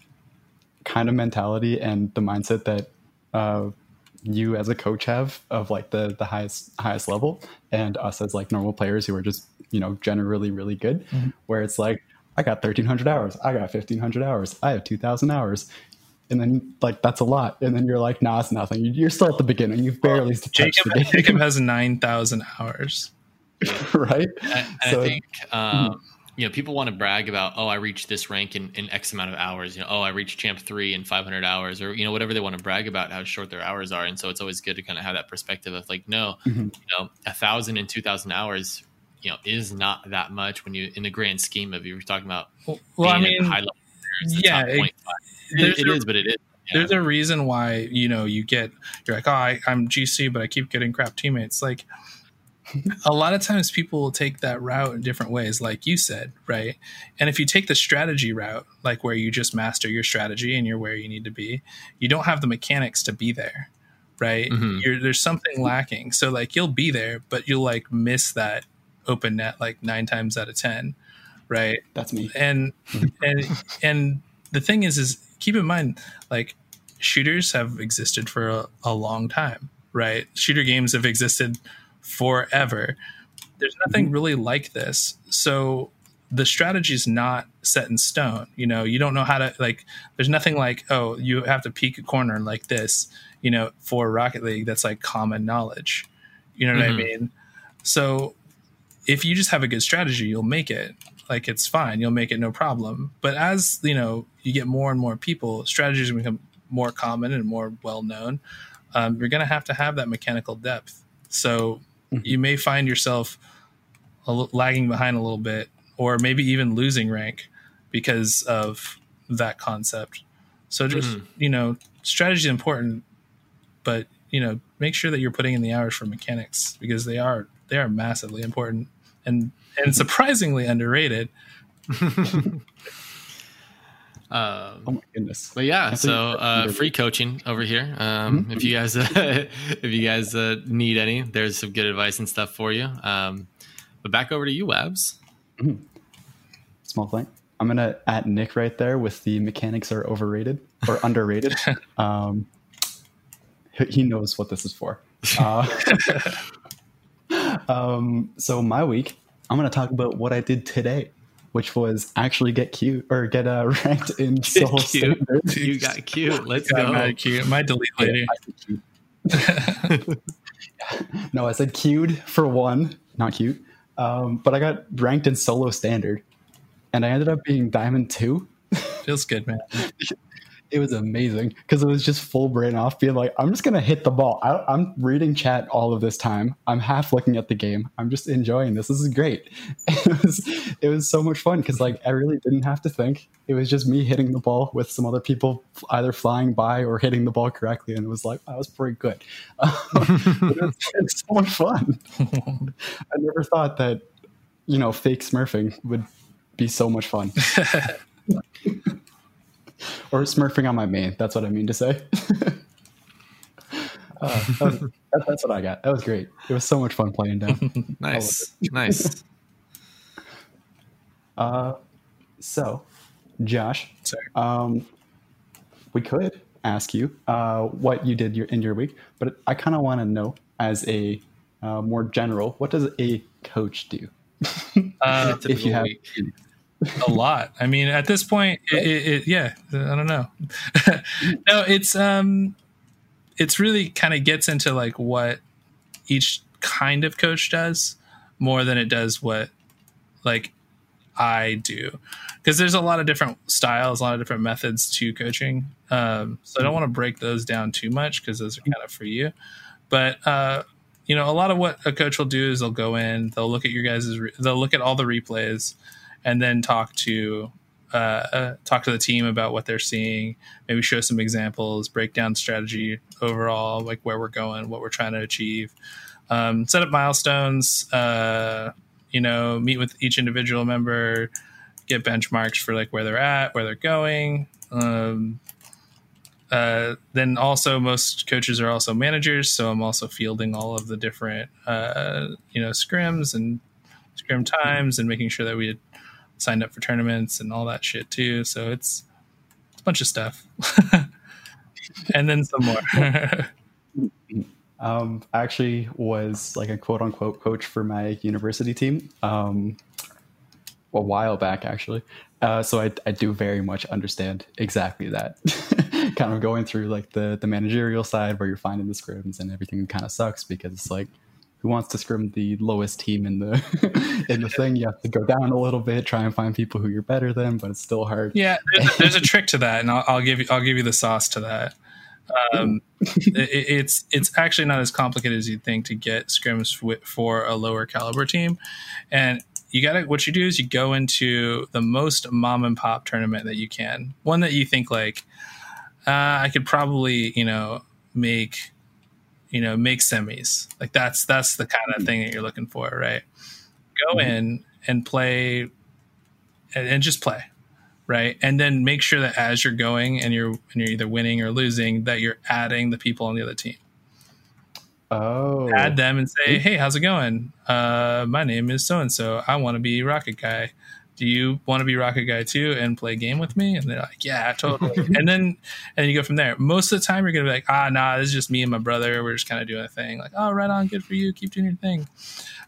kind of mentality and the mindset that, you as a coach have of like the highest level, and us as like normal players who are just, you know, generally really good, where it's like, I got 1,300 hours, I got 1,500 hours, I have 2,000 hours. And then like, that's a lot. And then you're like, nah, it's nothing. You're still at the beginning. You've barely touched the game. Jacob has 9,000 hours. Right? And so, I think, you know, people want to brag about, oh, I reached this rank in X amount of hours. You know, oh, I reached champ 3 in 500 hours, or, you know, whatever they want to brag about how short their hours are. And so it's always good to kind of have that perspective of like, no, you know, 1,000 and 2,000 hours, you know, is not that much when you, in the grand scheme of, you were talking about. Well, I mean, high level, yeah, it is. Yeah. There's a reason why, you know, you're like, oh, I'm GC, but I keep getting crap teammates. Like, a lot of times people will take that route in different ways, like you said, right? And if you take the strategy route, like where you just master your strategy and you're where you need to be, you don't have the mechanics to be there, right? There's something lacking. So like, you'll be there, but you'll like miss that open net like 9 times out of 10, right? That's me. And the thing is keep in mind, like, shooters have existed for a long time, right? Shooter games have existed forever. There's nothing really like this. So the strategy is not set in stone. You know, you don't know how to, like, there's nothing like, oh, you have to peek a corner like this, you know, for Rocket League. That's like common knowledge. You know what I mean? So if you just have a good strategy, you'll make it. Like, it's fine. You'll make it no problem. But as, you know, you get more and more people, strategies become more common and more well-known. You're going to have that mechanical depth. So you may find yourself lagging behind a little bit, or maybe even losing rank because of that concept. So just, you know, strategy is important, but, you know, make sure that you're putting in the hours for mechanics, because they are massively important and surprisingly underrated. Oh my goodness. But yeah, so free coaching over here. If you guys need any, there's some good advice and stuff for you. But back over to you, Webs. Small thing. I'm going to at Nick right there with the mechanics are overrated or underrated. He knows what this is for. So my week, I'm going to talk about what I did today, which was actually get cute or get ranked in Soul Standards. You got cute. Let's go. Mad cute. My delete lady. No, I said cued for one, not cute. But I got ranked in solo standard, and I ended up being Diamond 2. Feels good, man. It was amazing because it was just full brain off, being like, I'm just gonna hit the ball. I'm reading chat all of this time. I'm half looking at the game. I'm just enjoying this. This is great. It was so much fun because, like, I really didn't have to think. It was just me hitting the ball with some other people either flying by or hitting the ball correctly, and it was like, that was pretty good. It's so much fun. I never thought that, you know, fake smurfing would be so much fun. Or smurfing on my main. That's what I mean to say. That's what I got. That was great. It was so much fun playing down. Nice. So, Josh, we could ask you what you did in your week, but I kind of want to know, as a more general, what does a coach do? If you have... A lot. I mean, at this point, I don't know. No, it's really kind of gets into like what each kind of coach does more than it does what like I do, because there's a lot of different styles, a lot of different methods to coaching. So I don't want to break those down too much because those are kind of for you. But you know, a lot of what a coach will do is they'll go in, they'll look at your guys', they'll look at all the replays, and then talk to the team about what they're seeing, maybe show some examples, break down strategy overall, like where we're going, what we're trying to achieve, set up milestones, you know, meet with each individual member, get benchmarks for like where they're at, where they're going. Then also most coaches are also managers, so I'm also fielding all of the different, you know, scrims and scrim times and making sure that we had signed up for tournaments and all that shit too. So it's a bunch of stuff. And then some more. I actually was like a quote unquote coach for my university team a while back, actually. So I do very much understand exactly that. Kind of going through like the managerial side where you're finding the scrims and everything kind of sucks because it's like, who wants to scrim the lowest team in the thing? You have to go down a little bit, try and find people who you're better than, but it's still hard. Yeah, there's a trick to that, and I'll give you the sauce to that. It's actually not as complicated as you'd think to get scrims for a lower caliber team, and what you do is you go into the most mom and pop tournament that you can, one that you think like I could probably make semis. Like that's the kind of thing that you're looking for, right? Go in and play and just play, right? And then make sure that as you're going and you're either winning or losing, that you're adding the people on the other team. Oh, add them and say, hey, how's it going? My name is so-and-so. I want to be Rocket Guy. Do you want to be Rocket Guy too and play a game with me? And they're like, yeah, totally. and then you go from there. Most of the time you're going to be like, this is just me and my brother. We're just kind of doing a thing. Like, oh, right on. Good for you. Keep doing your thing.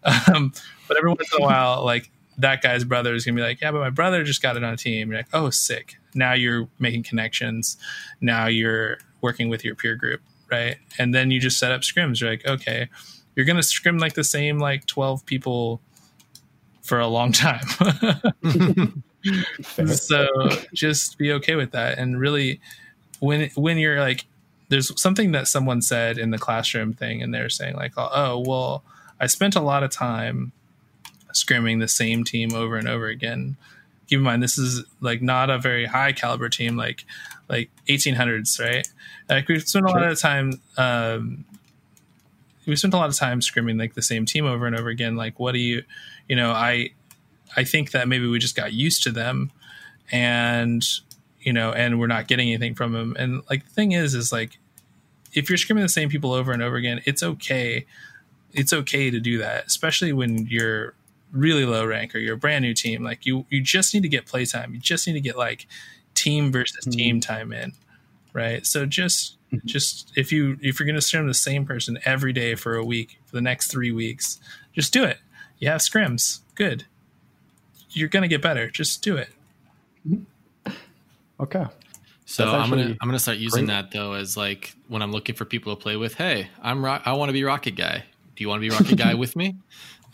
But every once in a while, like that guy's brother is going to be like, yeah, but my brother just got it on a team. You're like, oh, sick. Now you're making connections. Now you're working with your peer group. Right. And then you just set up scrims. You're like, okay, you're going to scrim like the same, like 12 people for a long time. So just be okay with that. And really, when you're like, there's something that someone said in the classroom thing, and they're saying like, oh, well, I spent a lot of time scrimming the same team over and over again. Keep in mind, this is like not a very high caliber team, like 1800s, right? Like we've spent a lot of time, scrimming like the same team over and over again. Like, what do you, you know, I think that maybe we just got used to them, and, you know, and we're not getting anything from them. And like, the thing is like, if you're scrimming the same people over and over again, it's okay. It's okay to do that, especially when you're really low rank or you're a brand new team. Like you just need to get play time. You just need to get like team versus team time in. Right. So just if you're going to scrim the same person every day for a week, for the next 3 weeks, just do it. You have scrims. Good. You're going to get better. Just do it. Okay. So I'm going to start using that though, as like when I'm looking for people to play with, hey, I want to be Rocket Guy. Do you want to be Rocket Guy with me?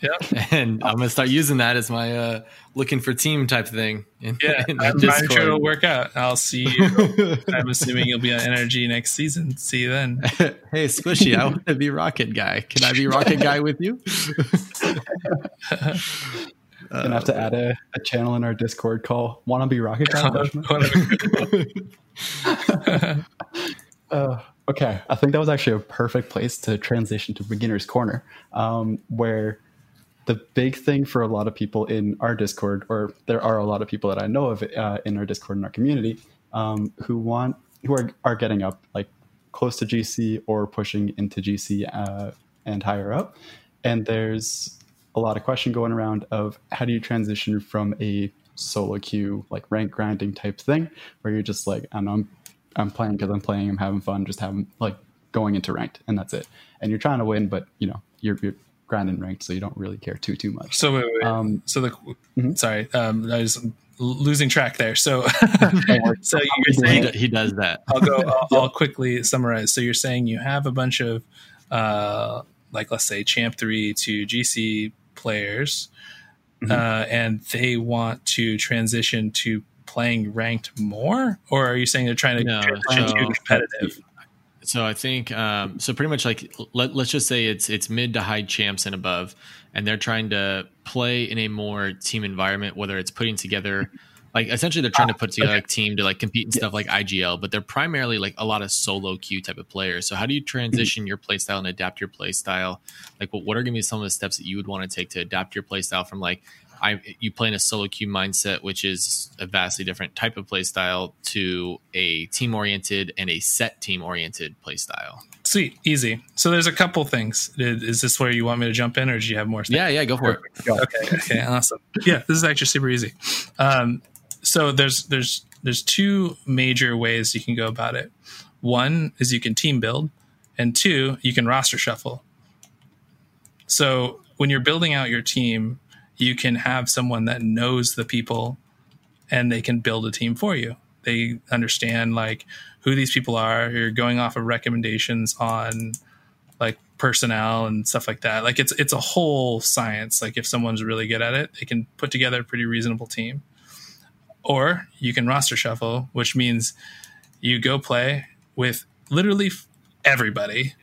Yeah. And I'm going to start using that as my looking for team type thing. In I'm trying to work out. I'll see you. I'm assuming you'll be on Energy next season. See you then. Hey, Squishy, I want to be Rocket Guy. Can I be Rocket Guy with you? Going to have to add a channel in our Discord call. Want to be Rocket Guy? Okay, I think that was actually a perfect place to transition to Beginner's Corner, where the big thing for a lot of people in our Discord, or there are a lot of people that I know of in our Discord in our community, who are getting up like close to GC or pushing into GC and higher up, and there's a lot of question going around of how do you transition from a solo queue like rank grinding type thing where you're just like, I'm playing because I'm playing. I'm having fun, just having like going into ranked, and that's it. And you're trying to win, but you know you're grinding ranked, so you don't really care too much. So wait. I was losing track there. So so you're saying he does that. I'll quickly summarize. So you're saying you have a bunch of like let's say champ 3 to GC players, and they want to transition to playing ranked more, or are you saying they're trying to too competitive? So I think so pretty much like let's just say it's mid to high champs and above, and they're trying to play in a more team environment, whether it's putting together like essentially they're trying to put together a team to like compete and stuff like IGL, but they're primarily like a lot of solo queue type of players. So how do you transition your play style and adapt your play style? Like what are going to be some of the steps that you would want to take to adapt your play style from like you play in a solo queue mindset, which is a vastly different type of play style, to a team oriented and a set team oriented play style. Sweet, easy. So there's a couple things. Is this where you want me to jump in, or do you have more stuff? Yeah, go for it. Okay, awesome. Yeah, this is actually super easy. So there's two major ways you can go about it. One is you can team build, and two, you can roster shuffle. So when you're building out your team, you can have someone that knows the people and they can build a team for you. They understand like who these people are. You're going off of recommendations on like personnel and stuff like that. Like it's a whole science. Like if someone's really good at it, they can put together a pretty reasonable team. Or you can roster shuffle, which means you go play with literally everybody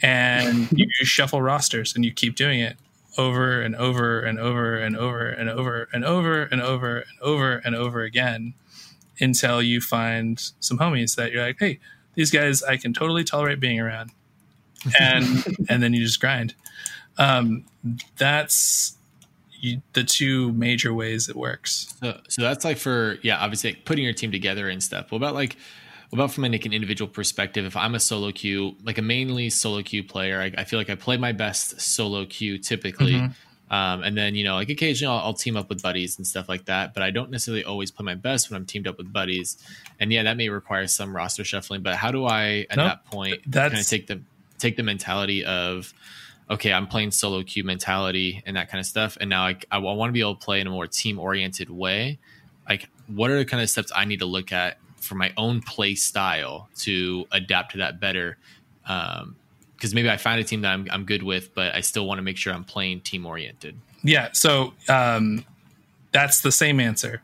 and you shuffle rosters and you keep doing it over and over and over and over and over and over and over and over and over again until you find some homies that you're like, hey, these guys I can totally tolerate being around, and then you just grind. That's the two major ways it works. So that's like for obviously like putting your team together and stuff. What about from like an individual perspective? If I'm a solo queue, like a mainly solo queue player, I feel like I play my best solo queue typically. And then, you know, like occasionally I'll team up with buddies and stuff like that, but I don't necessarily always play my best when I'm teamed up with buddies. And that may require some roster shuffling, but how do I, at that point, kind of take the mentality of, okay, I'm playing solo queue mentality and that kind of stuff. And now I want to be able to play in a more team oriented way. Like what are the kind of steps I need to look at for my own play style to adapt to that better? Because maybe I find a team that I'm good with, but I still want to make sure I'm playing team oriented. Yeah, so that's the same answer.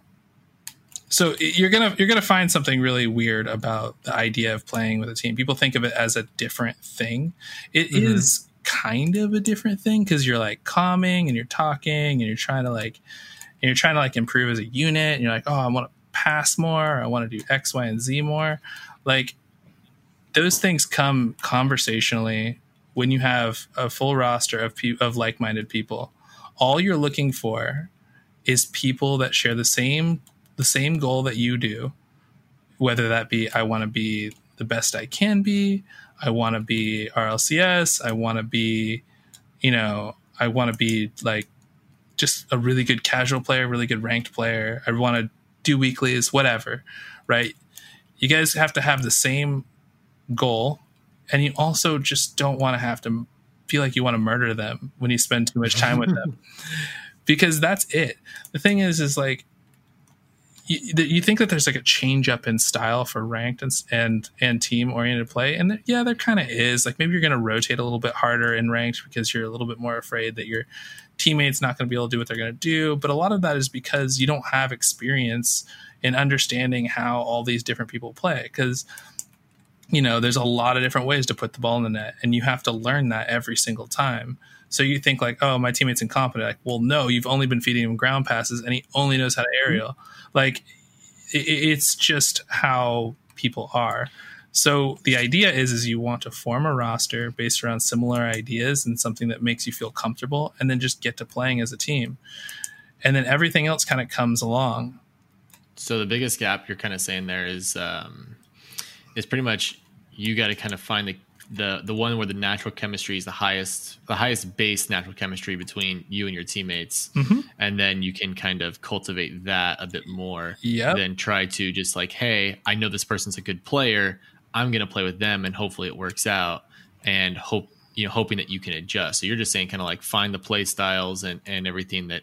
So you're gonna find something really weird about the idea of playing with a team. People think of it as a different thing. It mm-hmm. is kind of a different thing because you're like calming and you're talking and you're trying to improve as a unit. And you're like, oh, I want to pass more. I want to do X, Y, and Z more. Like those things come conversationally when you have a full roster of like-minded people. All you're looking for is people that share the same goal that you do, whether that be I want to be the best I can be, I want to be RLCS, I want to be, I want to be like just a really good casual player, really good ranked player, I want to do weeklies, whatever, right? You guys have to have the same goal, and you also just don't want to have to feel like you want to murder them when you spend too much time with them, because that's it. The thing is like, you think that there's like a change up in style for ranked and team oriented play. And yeah, there kind of is. Like maybe you're going to rotate a little bit harder in ranked because you're a little bit more afraid that your teammates not going to be able to do what they're going to do. But a lot of that is because you don't have experience in understanding how all these different people play. Because, there's a lot of different ways to put the ball in the net, and you have to learn that every single time. So you think like, oh, my teammate's incompetent. Like, well, no, you've only been feeding him ground passes and he only knows how to aerial. Like, it's just how people are. So the idea is you want to form a roster based around similar ideas and something that makes you feel comfortable, and then just get to playing as a team. And then everything else kind of comes along. So the biggest gap you're kind of saying there is pretty much you got to kind of find the one where the natural chemistry is the highest base natural chemistry between you and your teammates. Mm-hmm. And then you can kind of cultivate that a bit more. Yep. Than try to just like, hey, I know this person's a good player. I'm going to play with them and hopefully it works out, and hoping that you can adjust. So you're just saying kind of like find the play styles and everything that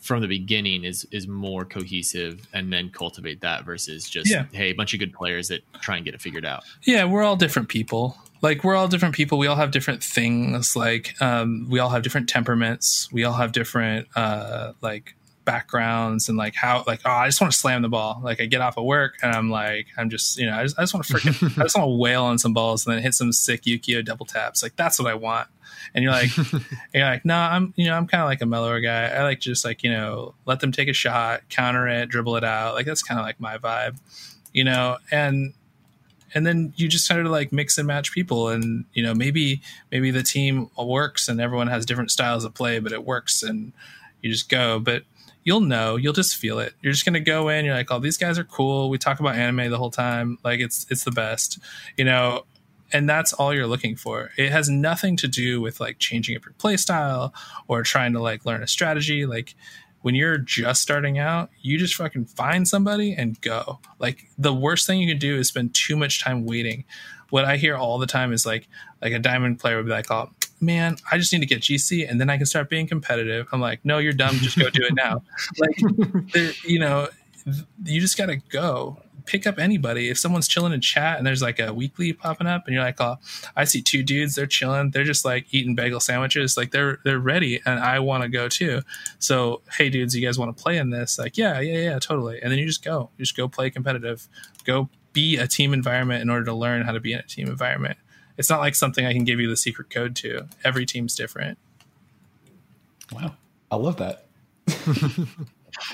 from the beginning is more cohesive, and then cultivate that versus just, hey, a bunch of good players that try and get it figured out. Yeah. We're all different people. We all have different things. Like, we all have different temperaments. We all have different, backgrounds, and I just want to slam the ball. Like I get off of work and I just want to freaking, I just want to wail on some balls and then hit some sick Yukio double taps. Like that's what I want. And you're like, nah, I'm kind of like a mellower guy. I like to just let them take a shot, counter it, dribble it out. Like that's kind of like my vibe, and then you just started to mix and match people, and maybe the team works and everyone has different styles of play, but it works and you just go. But you'll just feel it. You're just going to go in. You're like, oh, these guys are cool. We talk about anime the whole time. Like it's the best, and that's all you're looking for. It has nothing to do with changing up your play style or trying to learn a strategy. Like when you're just starting out, you just fucking find somebody and go. Like the worst thing you can do is spend too much time waiting. What I hear all the time is like a diamond player would be like, oh man, I just need to get GC and then I can start being competitive. I'm like, no, you're dumb. Just go do it now. You just got to go. Pick up anybody. If someone's chilling in chat and there's a weekly popping up and you're like, oh, I see two dudes, they're chilling, they're just eating bagel sandwiches, they're ready and I want to go too. So hey dudes, you guys want to play in this? Yeah, totally. And then you just go play competitive, go be a team environment in order to learn how to be in a team environment. It's not something I can give you the secret code to. Every team's different. Wow, I love that.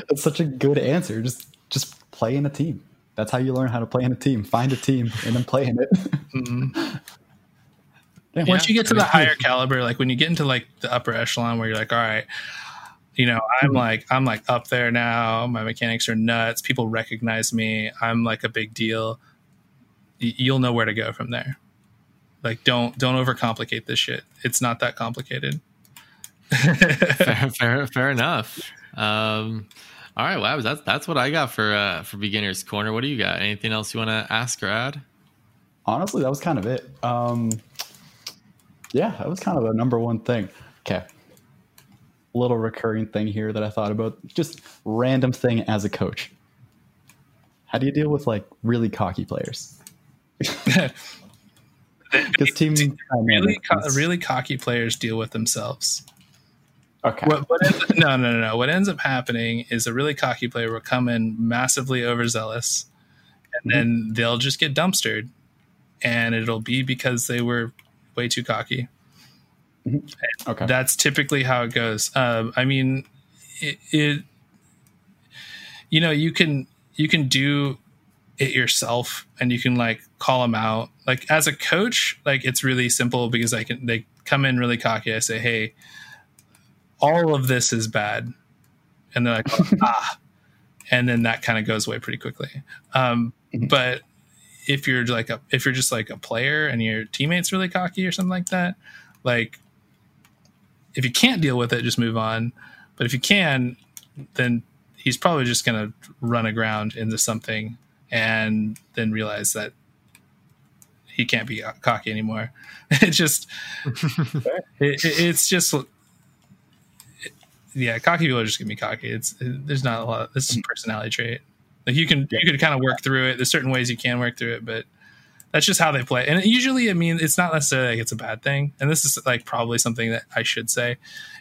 That's such a good answer. Just play in a team. That's how you learn how to play in a team. Find a team and then play in it. Mm-hmm. Yeah. Once you get to the higher caliber, when you get into the upper echelon where you're all right, I'm up there now. My mechanics are nuts. People recognize me. I'm a big deal. You'll know where to go from there. Don't overcomplicate this shit. It's not that complicated. fair enough. All right, Labs. That's what I got for Beginner's Corner. What do you got? Anything else you want to ask or add? Honestly, that was kind of it. That was kind of the number one thing. Okay, little recurring thing here that I thought about. Just random thing as a coach. How do you deal with really cocky players? Because teams really cocky players deal with themselves. Okay. No. What ends up happening is a really cocky player will come in massively overzealous, and then they'll just get dumpstered, and it'll be because they were way too cocky. Mm-hmm. Okay. That's typically how it goes. I mean, it you know, you can do it yourself, and you can like call them out. Like as a coach, like it's really simple because they come in really cocky. I say, hey, all of this is bad. And they're like, ah. And then that kind of goes away pretty quickly. But if you're just like a player and your teammate's really cocky or something like that, like if you can't deal with it, just move on. But if you can, then he's probably just going to run aground into something and then realize that he can't be cocky anymore. It's just... Yeah, cocky people are just gonna be cocky. There's not a lot. It's a personality trait. Like you could kind of work through it. There's certain ways you can work through it, but that's just how they play. And usually, I mean, it's not necessarily like it's a bad thing. And this is like probably something that I should say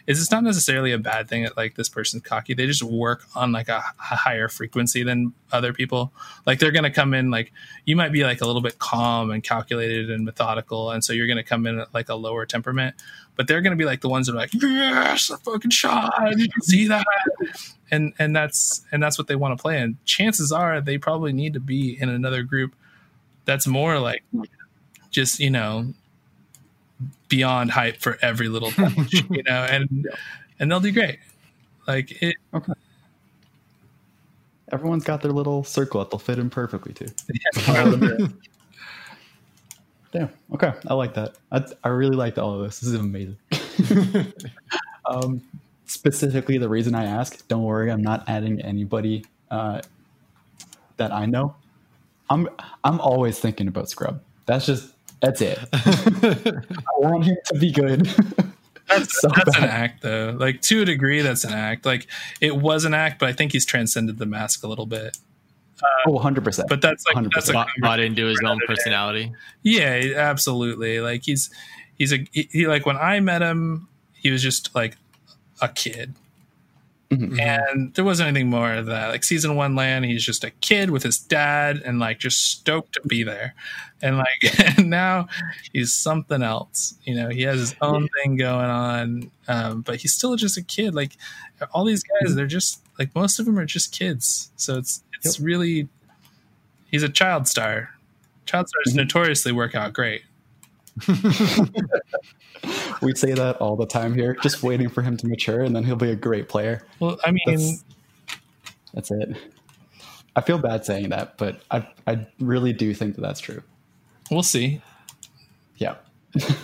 is it's not necessarily a bad thing that like this person's cocky. They just work on like a higher frequency than other people. Like they're gonna come in like you might be like a little bit calm and calculated and methodical, and so you're gonna come in at like a lower temperament. But they're going to be like the ones that are like, yes, a fucking shot. You can see that. And that's what they want to play. And chances are they probably need to be in another group that's more like just, you know, beyond hype for every little touch, you know, and they'll do great. Like it. Okay. Everyone's got their little circle that they'll fit in perfectly too. Yeah. Damn. Okay. I like that. I really liked all of this. This is amazing. Specifically, the reason I ask, don't worry, I'm not adding anybody that I know. I'm always thinking about Scrub. That's it. I want him to be good. That's an act, though. Like, to a degree, that's an act. Like, it was an act, but I think he's transcended the mask a little bit. 100%. But that's like 100%. That's a bought into his own personality. Day. Yeah, absolutely. Like he's like when I met him, he was just like a kid, and there wasn't anything more of that. Like season one land, he's just a kid with his dad, and like just stoked to be there. And like and now he's something else. You know, he has his own thing going on, but he's still just a kid. Like all these guys, they're just like most of them are just kids. So it's really, he's a child star. Child stars notoriously work out great. We say that all the time here, just waiting for him to mature and then he'll be a great player. Well, I mean, that's it. I feel bad saying that, but I really do think that that's true. We'll see. Yeah.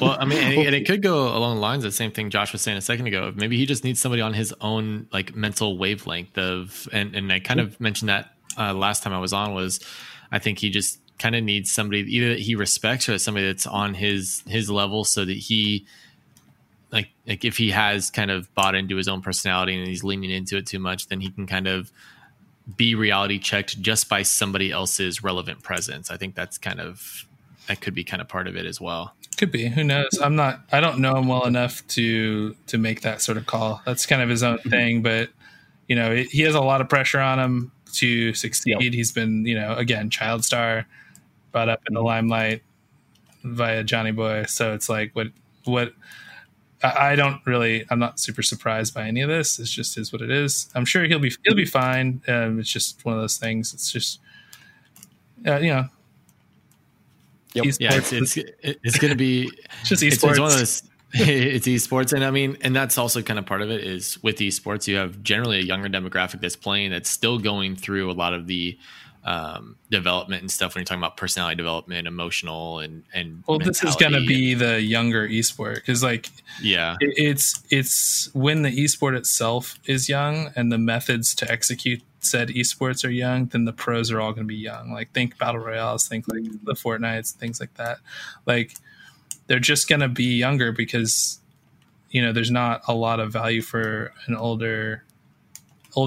Well, I mean, and it could go along the lines of the same thing Josh was saying a second ago. Maybe he just needs somebody on his own, like mental wavelength of, and I kind of mentioned that last time I was on was, I think he just kind of needs somebody either that he respects or somebody that's on his level, so that he like if he has kind of bought into his own personality and he's leaning into it too much, then he can kind of be reality checked just by somebody else's relevant presence. I think that could be kind of part of it as well. Could be. Who knows? I don't know him well enough to make that sort of call. That's kind of his own thing, but you know, he has a lot of pressure on him to succeed. Yep. He's been, you know, again, child star, brought up in the limelight via Johnny Boy. So it's like, what I'm not super surprised by any of this. It's just is what it is. I'm sure he'll be fine. It's just one of those things. It's just, you know, yep. Yeah, it's going to be just esports. It's one of those, it's esports, and I mean, and that's also kind of part of it is with esports, you have generally a younger demographic that's playing that's still going through a lot of the development and stuff. When you're talking about personality development, emotional, and well, this is going to be the younger esport because, like, yeah, it's when the esport itself is young and the methods to execute said esports are young, then the pros are all going to be young. Like think battle royales, think like the Fortnites, things like that. Like they're just going to be younger because, you know, there's not a lot of value for an older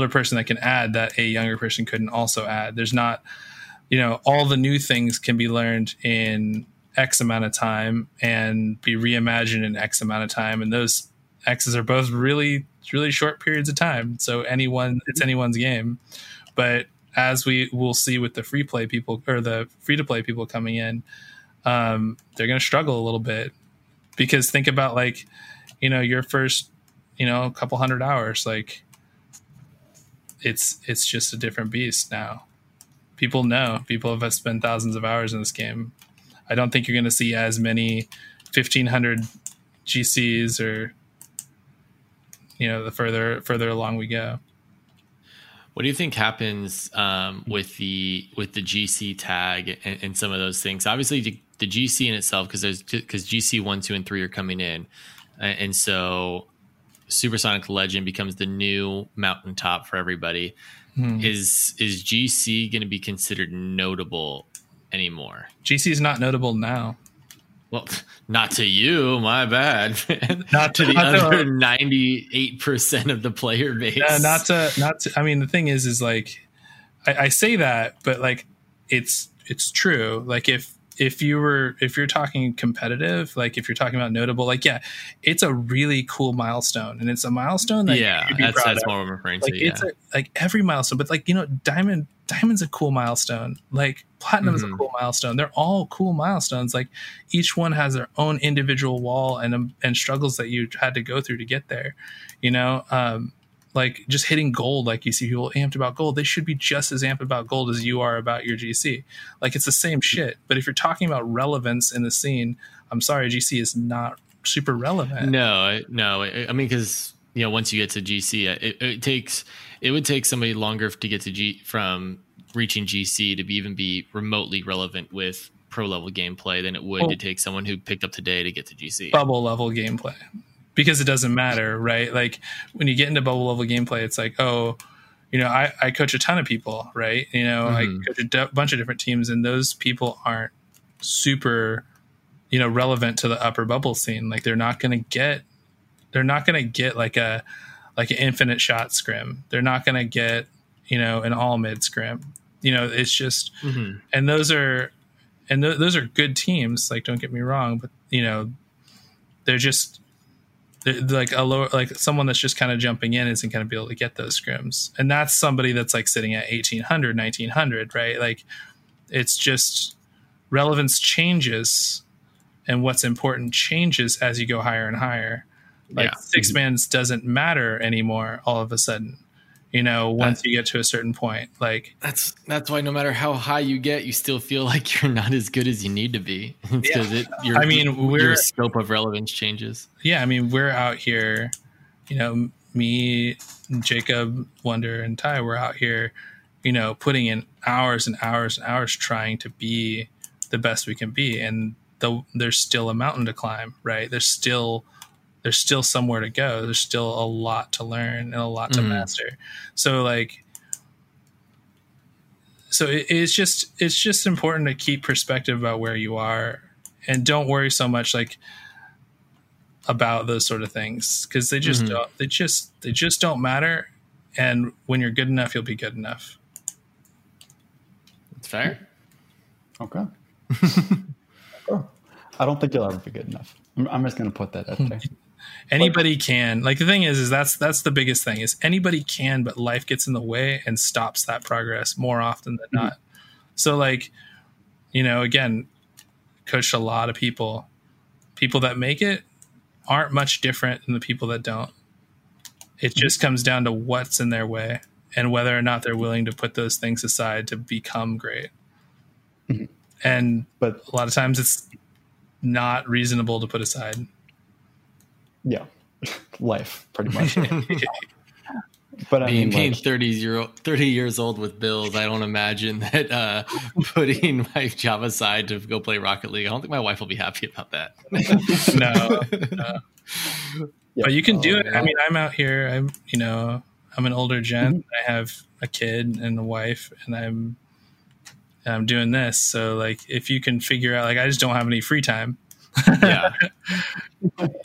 person that can add that a younger person couldn't also add. There's not, you know, all the new things can be learned in X amount of time and be reimagined in X amount of time. And those X's are both really, really short periods of time. So it's anyone's game. But as we will see with the free play people or the free to play people coming in, they're going to struggle a little bit, because think about, like, you know, your first, you know, a couple hundred hours, like it's just a different beast now. People know, people have spent thousands of hours in this game. I don't think you're going to see as many 1500 GCs or, you know, the further along we go. What do you think happens with the GC tag and some of those things? Obviously, the GC in itself, because GC 1, 2, and 3 are coming in, and so Supersonic Legend becomes the new mountaintop for everybody. Hmm. Is GC going to be considered notable anymore? GC is not notable now. Well, not to you, my bad. Not to the other 98% of the player base. Yeah, not to. I mean, the thing is like, I say that, but like, it's true. Like, if you're talking competitive, like if you're talking about notable, like, yeah, it's a really cool milestone, and it's a milestone that you be proud of. What I'm referring to. Like, yeah. It's like every milestone, but like, you know, Diamond's a cool milestone. Like Platinum is a cool milestone. They're all cool milestones. Like each one has their own individual wall and struggles that you had to go through to get there. You know, like just hitting gold. Like you see people amped about gold. They should be just as amped about gold as you are about your GC. Like it's the same shit. But if you're talking about relevance in the scene, I'm sorry, GC is not super relevant. No. I mean, because, you know, once you get to GC, it would take somebody longer to get to from reaching GC to be remotely relevant with pro level gameplay than it would to take someone who picked up today to get to GC. Bubble level gameplay, because it doesn't matter, right? Like when you get into bubble level gameplay, it's like, oh, you know, I coach a ton of people, right? You know, I coach a bunch of different teams, and those people aren't super, you know, relevant to the upper bubble scene. Like they're not going to get like an infinite shot scrim. They're not going to get, you know, an all mid scrim. You know, it's just, and those are good teams. Like, don't get me wrong, but you know, they're just like a lower, like someone that's just kind of jumping in isn't going to be able to get those scrims. And that's somebody that's like sitting at 1800, 1900, right? Like it's just relevance changes, and what's important changes as you go higher and higher. Like six mans doesn't matter anymore all of a sudden, you know, once you get to a certain point. Like that's why no matter how high you get, you still feel like you're not as good as you need to be. Your scope of relevance changes. Yeah, I mean, we're out here, you know, me, Jacob, Wonder, and Ty, we're out here, you know, putting in hours and hours and hours trying to be the best we can be. And there's still a mountain to climb, right? There's still somewhere to go. There's still a lot to learn and a lot to master. So like, it's just important to keep perspective about where you are, and don't worry so much like about those sort of things, because they just don't don't matter. And when you're good enough, you'll be good enough. That's fair. Okay. Cool. I don't think you'll ever be good enough. I'm just going to put that out there. Anybody can. Like the thing is that's the biggest thing is anybody can, but life gets in the way and stops that progress more often than not. So like, you know, again, coach a lot of people. People that make it aren't much different than the people that don't. It just comes down to what's in their way and whether or not they're willing to put those things aside to become great. But a lot of times it's not reasonable to put aside. Yeah. Life, pretty much. But I mean, being 30 years old with bills, I don't imagine that putting my job aside to go play Rocket League, I don't think my wife will be happy about that. No. Yep. But you can do it. Yeah. I mean, I'm out here. I'm an older gent. I have a kid and a wife, and I'm doing this. So like, if you can figure out, like, I just don't have any free time. Yeah.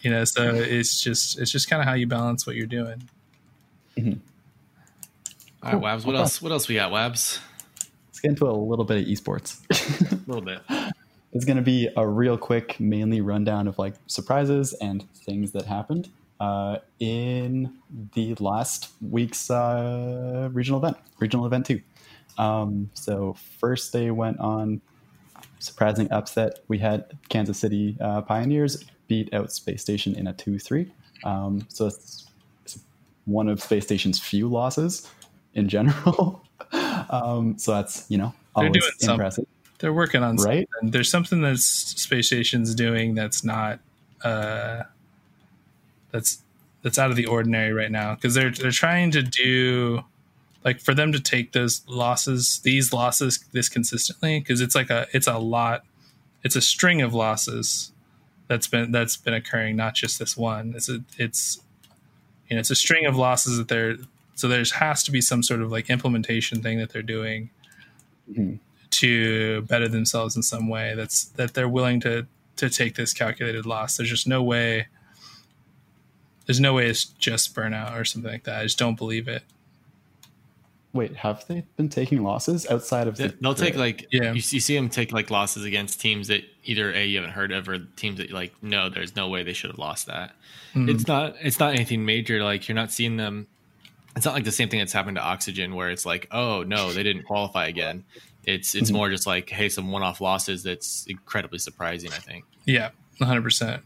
You know, so it's just kind of how you balance what you're doing. All right, Wabs. What else we got, Wabs? Let's get into a little bit of esports. A little bit. It's going to be a real quick, mainly rundown of like surprises and things that happened. in the last week's regional event 2. So first they went on surprising upset. We had Kansas City Pioneers beat out Space Station in a 2-3. So it's one of Space Station's few losses in general. So that's, you know, always impressive. They're working on something. Right? There's something that Space Station's doing that's not that's out of the ordinary right now, because they're trying to do, like, for them to take these losses this consistently, because it's a string of losses that's been occurring, not just this one. It's a string of losses that they're, so there's has to be some sort of like implementation thing that they're doing to better themselves in some way, that they're willing to take this calculated loss. There's just no way. There's no way it's just burnout or something like that. I just don't believe it. Wait, have they been taking losses outside of? They'll take like, yeah. You see them take like losses against teams that either A, you haven't heard of, or teams that like, no, there's no way they should have lost that. Mm-hmm. It's not anything major. Like, you're not seeing them. It's not like the same thing that's happened to Oxygen, where it's like, oh no, they didn't qualify again. It's more just like, hey, some one-off losses. That's incredibly surprising, I think. Yeah, 100%.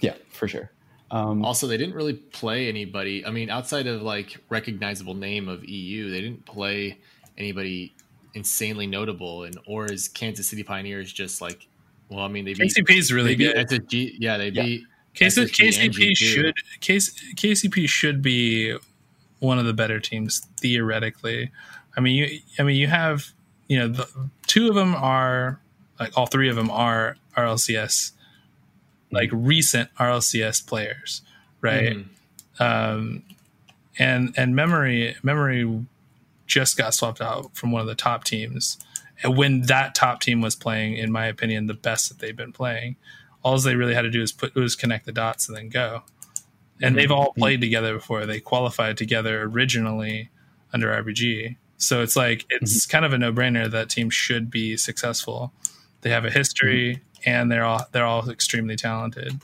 Yeah, for sure. Also, they didn't really play anybody. I mean, outside of like recognizable name of EU, they didn't play anybody insanely notable. And or is Kansas City Pioneers just like, well, I mean, they beat KCP is really good. SSG, yeah, they beat KCP should be one of the better teams theoretically. I mean, you have, you know, all three of them are RLCS. Like recent RLCS players, right? Mm-hmm. And memory just got swapped out from one of the top teams, and when that top team was playing, in my opinion, the best that they've been playing. All they really had to do was connect the dots and then go. And mm-hmm. they've all played together before. They qualified together originally under RBG, so it's like it's kind of a no-brainer that team should be successful. They have a history. Mm-hmm. And they're all extremely talented.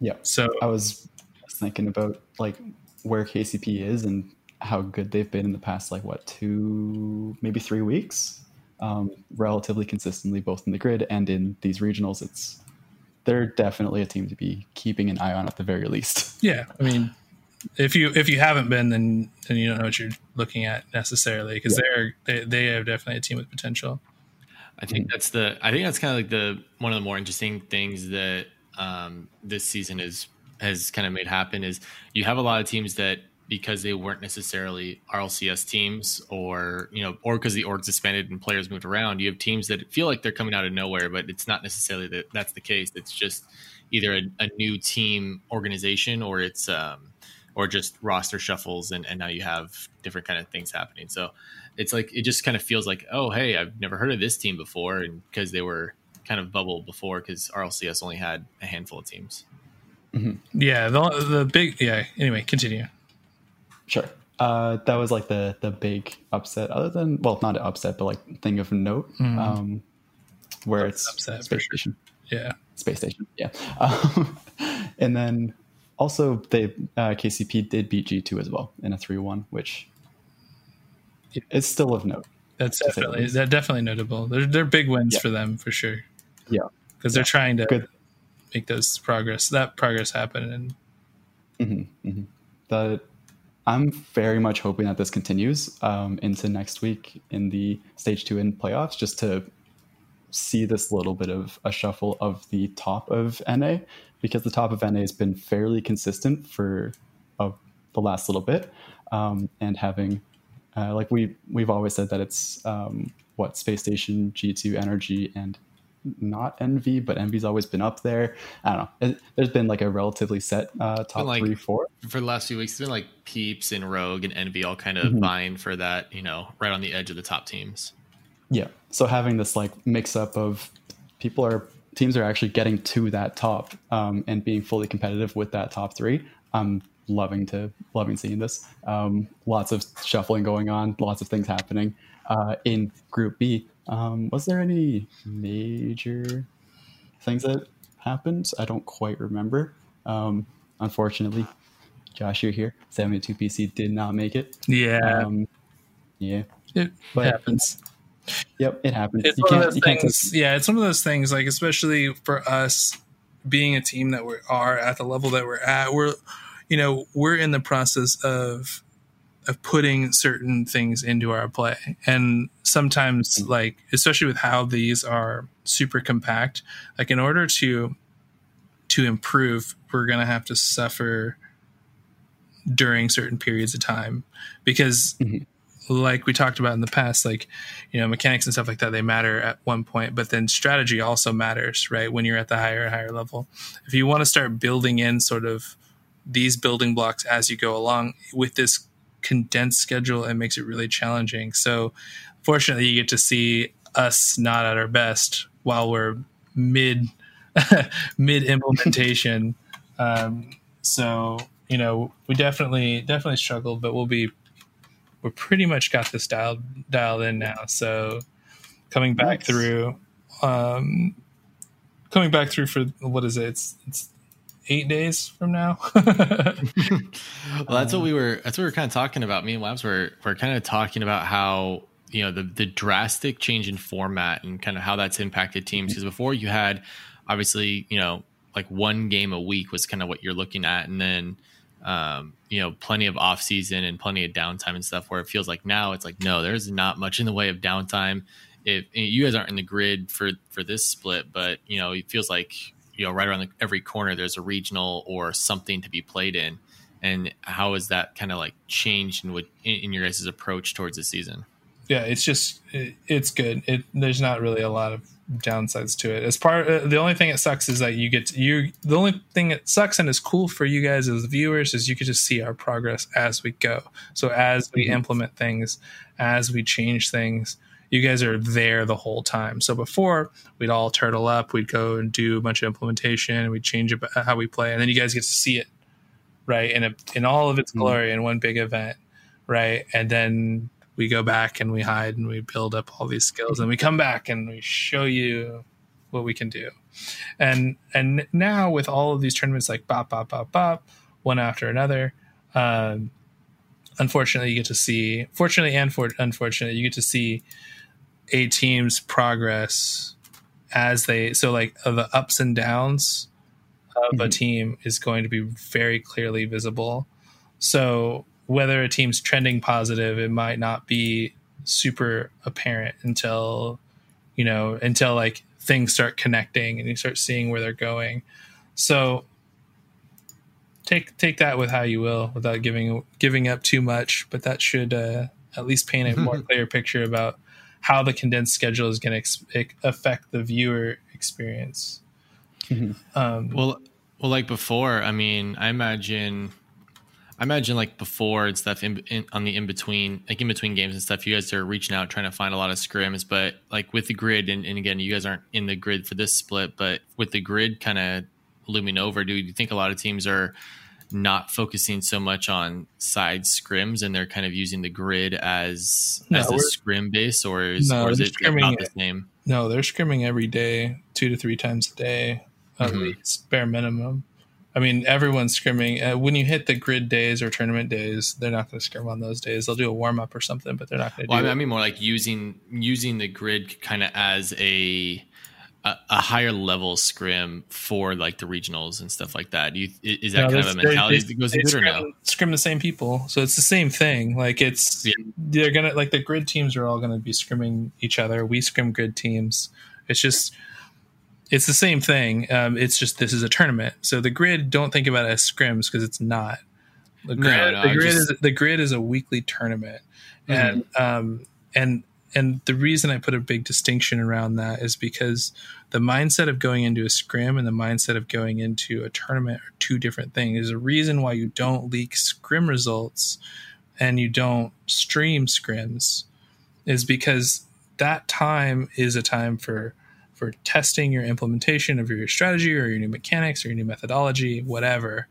Yeah. So I was thinking about like where KCP is and how good they've been in the past, like what, 2, maybe 3 weeks, relatively consistently, both in the grid and in these regionals. They're definitely a team to be keeping an eye on at the very least. Yeah. I mean, if you haven't been, then you don't know what you're looking at necessarily, because they are definitely a team with potential. I think that's kind of like one of the more interesting things that this season has kind of made happen is you have a lot of teams that, because they weren't necessarily RLCS teams, or, you know, or because the orgs disbanded and players moved around, you have teams that feel like they're coming out of nowhere, but it's not necessarily that that's the case. It's just either a new team organization, or it's or just roster shuffles, and now you have different kind of things happening. So it's like, it just kind of feels like, oh, hey, I've never heard of this team before. And because they were kind of bubbled before, because RLCS only had a handful of teams. Mm-hmm. Yeah. Anyway, continue. Sure. That was like the big upset, other than, well, not an upset, but like thing of note, where that's it's upset, Space Station. Sure. Yeah. Space Station. Yeah. And then also KCP did beat G2 as well in a 3-1, which it's still of note. That's definitely notable. They're big wins for them, for sure. Yeah, because they're trying to make that progress happen. And I'm very much hoping that this continues into next week in the stage 2 in playoffs, just to see this little bit of a shuffle of the top of NA, because the top of NA has been fairly consistent for the last little bit, and having. Like we've always said that it's Space Station, G2, Energy, and not Envy, but Envy's always been up there. I don't know. There's been like a relatively set top like, 3-4 for the last few weeks. It's been like Peeps and Rogue and Envy all kind of vying for that, you know, right on the edge of the top teams. Yeah. So having this like mix up of teams are actually getting to that top and being fully competitive with that top 3. Loving seeing this. Lots of shuffling going on, lots of things happening in Group B. Was there any major things that happened? I don't quite remember. Unfortunately, Josh, you're here. 72PC did not make it. Yeah. It happens. Yep, it happens. It's one of those things. Yeah, it's one of those things, like, especially for us being a team that we are at the level that we're at, we're in the process of putting certain things into our play. And sometimes, like, especially with how these are super compact, like, in order to improve, we're going to have to suffer during certain periods of time, because like we talked about in the past, like, mechanics and stuff like that, they matter at one point, but then strategy also matters, right? When you're at the higher and higher level, if you want to start building in sort of these building blocks as you go along with this condensed schedule, it makes it really challenging. So fortunately, you get to see us not at our best while we're mid implementation. We definitely struggled, but we're pretty much got this dialed in now. So coming back through, for, what is it? It's 8 days from now. Well, that's what we were kind of talking about. Me and Labs were kind of talking about how, the drastic change in format and kind of how that's impacted teams. Because before you had, obviously, like one game a week was kind of what you're looking at. And then, plenty of off season and plenty of downtime and stuff, where it feels like now it's like, no, there's not much in the way of downtime. If you guys aren't in the grid for this split, but it feels like, right around every corner, there's a regional or something to be played in. And how is that kind of like changed in your guys' approach towards the season? Yeah, it's just, it's good. There's not really a lot of downsides to it. As part the only thing that sucks is that the only thing that sucks and is cool for you guys as viewers is you can just see our progress as we go. So as we implement things, as we change things, you guys are there the whole time. So before, we'd all turtle up, we'd go and do a bunch of implementation, and we'd change how we play, and then you guys get to see it, right, in all of its glory in one big event, right? And then we go back and we hide and we build up all these skills, and we come back and we show you what we can do. And now with all of these tournaments, like bop, bop, bop, bop, one after another, unfortunately and fortunately, you get to see a team's progress as the ups and downs of a team is going to be very clearly visible. So whether a team's trending positive, it might not be super apparent until like things start connecting and you start seeing where they're going. So take that with how you will, without giving up too much, but that should at least paint a more clear picture about how the condensed schedule is going to affect the viewer experience. Well, like before, I mean, I imagine like before and stuff in between games and stuff, you guys are reaching out trying to find a lot of scrims, but like with the grid, and again, you guys aren't in the grid for this split, but with the grid kind of looming over, do you think a lot of teams are not focusing so much on side scrims and they're kind of using the grid as a scrim base, or is it not the same? No, they're scrimming every day, 2 to 3 times a day, at least, bare minimum. I mean, everyone's scrimming. When you hit the grid days or tournament days, they're not going to scrim on those days. They'll do a warm-up or something, but they're not going to do it. I mean more like using the grid kind of as a higher-level scrim for, like, the regionals and stuff like that. Is that kind of a mentality that goes into it, or no? Scrim the same people, so it's the same thing. Like, they're going to... Like, the grid teams are all going to be scrimming each other. We scrim grid teams. It's just... It's the same thing. It's just this is a tournament, so the grid, don't think about it as scrims, because it's not. The grid is a weekly tournament, and the reason I put a big distinction around that is because the mindset of going into a scrim and the mindset of going into a tournament are two different things. There's a reason why you don't leak scrim results and you don't stream scrims, is because that time is a time for testing your implementation of your strategy or your new mechanics or your new methodology, whatever.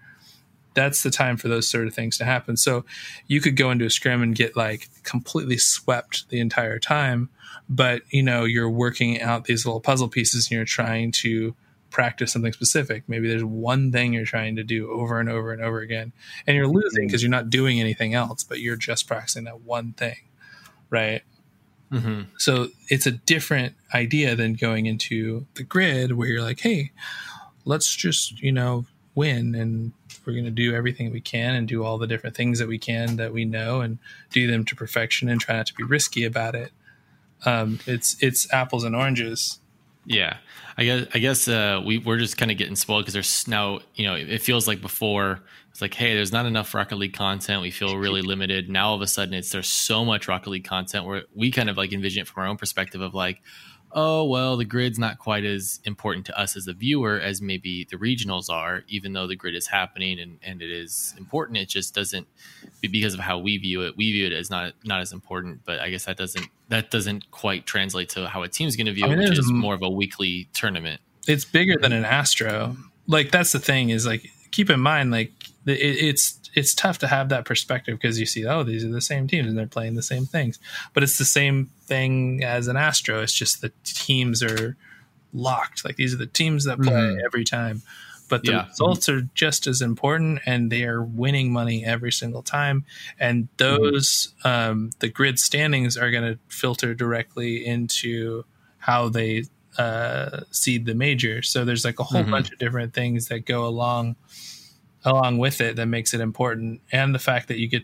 That's the time for those sort of things to happen. So you could go into a scrim and get like completely swept the entire time, but you're working out these little puzzle pieces and you're trying to practice something specific. Maybe there's one thing you're trying to do over and over and over again, and you're losing because you're not doing anything else, but you're just practicing that one thing, right? Mm-hmm. So it's a different idea than going into the grid where you're like, hey, let's just, you know, win, and we're going to do everything we can and do all the different things that we can that we know and do them to perfection and try not to be risky about it. It's apples and oranges. Yeah, I guess we're just kind of getting spoiled because there's now, you know, it feels like before it's like, hey, there's not enough Rocket League content. We feel really limited. Now all of a sudden there's so much Rocket League content where we kind of like envision it from our own perspective of like, oh, well, the grid's not quite as important to us as a viewer as maybe the regionals are, even though the grid is happening and it is important. It just doesn't, because of how we view it. We view it as not as important, but I guess that doesn't quite translate to how a team's going to view it, which is more of a weekly tournament. It's bigger than an Astro. Like, that's the thing is, like, keep in mind, like, it's tough to have that perspective because you see, oh, these are the same teams and they're playing the same things, but it's the same thing as an Astro. It's just the teams are locked. Like, these are the teams that play every time, but the results are just as important, and they are winning money every single time. And those, the grid standings are going to filter directly into how they seed the major. So there's like a whole bunch of different things that go along with it that makes it important. And the fact that you get,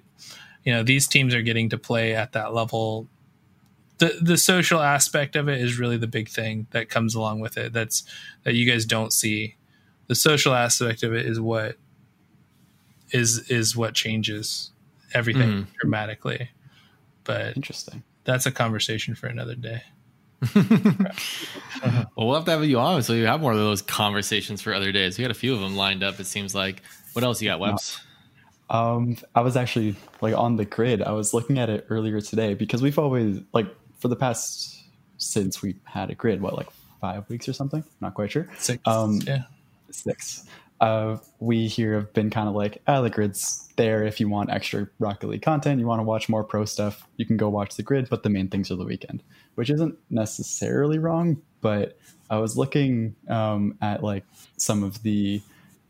you know, these teams are getting to play at that level. The social aspect of it is really the big thing that comes along with it. That you guys don't see. The social aspect of it is what is what changes everything dramatically. But interesting. That's a conversation for another day. Well, we'll have to have you on so you have more of those conversations for other days. We got a few of them lined up, it seems like. What else you got, Webs? I was actually like on the grid. I was looking at it earlier today because we've always, like, for the past, since we had a grid, what, like 5 weeks or something? Not quite sure. Six. We here have been kind of like, the grid's there. If you want extra Rocket League content, you want to watch more pro stuff, you can go watch the grid, but the main things are the weekend, which isn't necessarily wrong. But I was looking at like some of the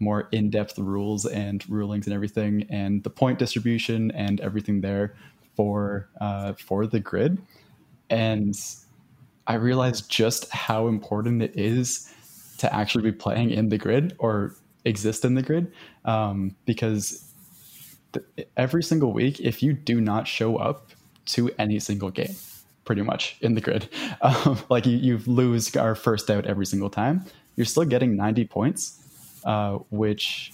more in-depth rules and rulings and everything, and the point distribution and everything there for the grid. And I realized just how important it is to actually be playing in the grid or exist in the grid, because every single week, if you do not show up to any single game, pretty much in the grid, like you lose our first out every single time, you're still getting 90 points, which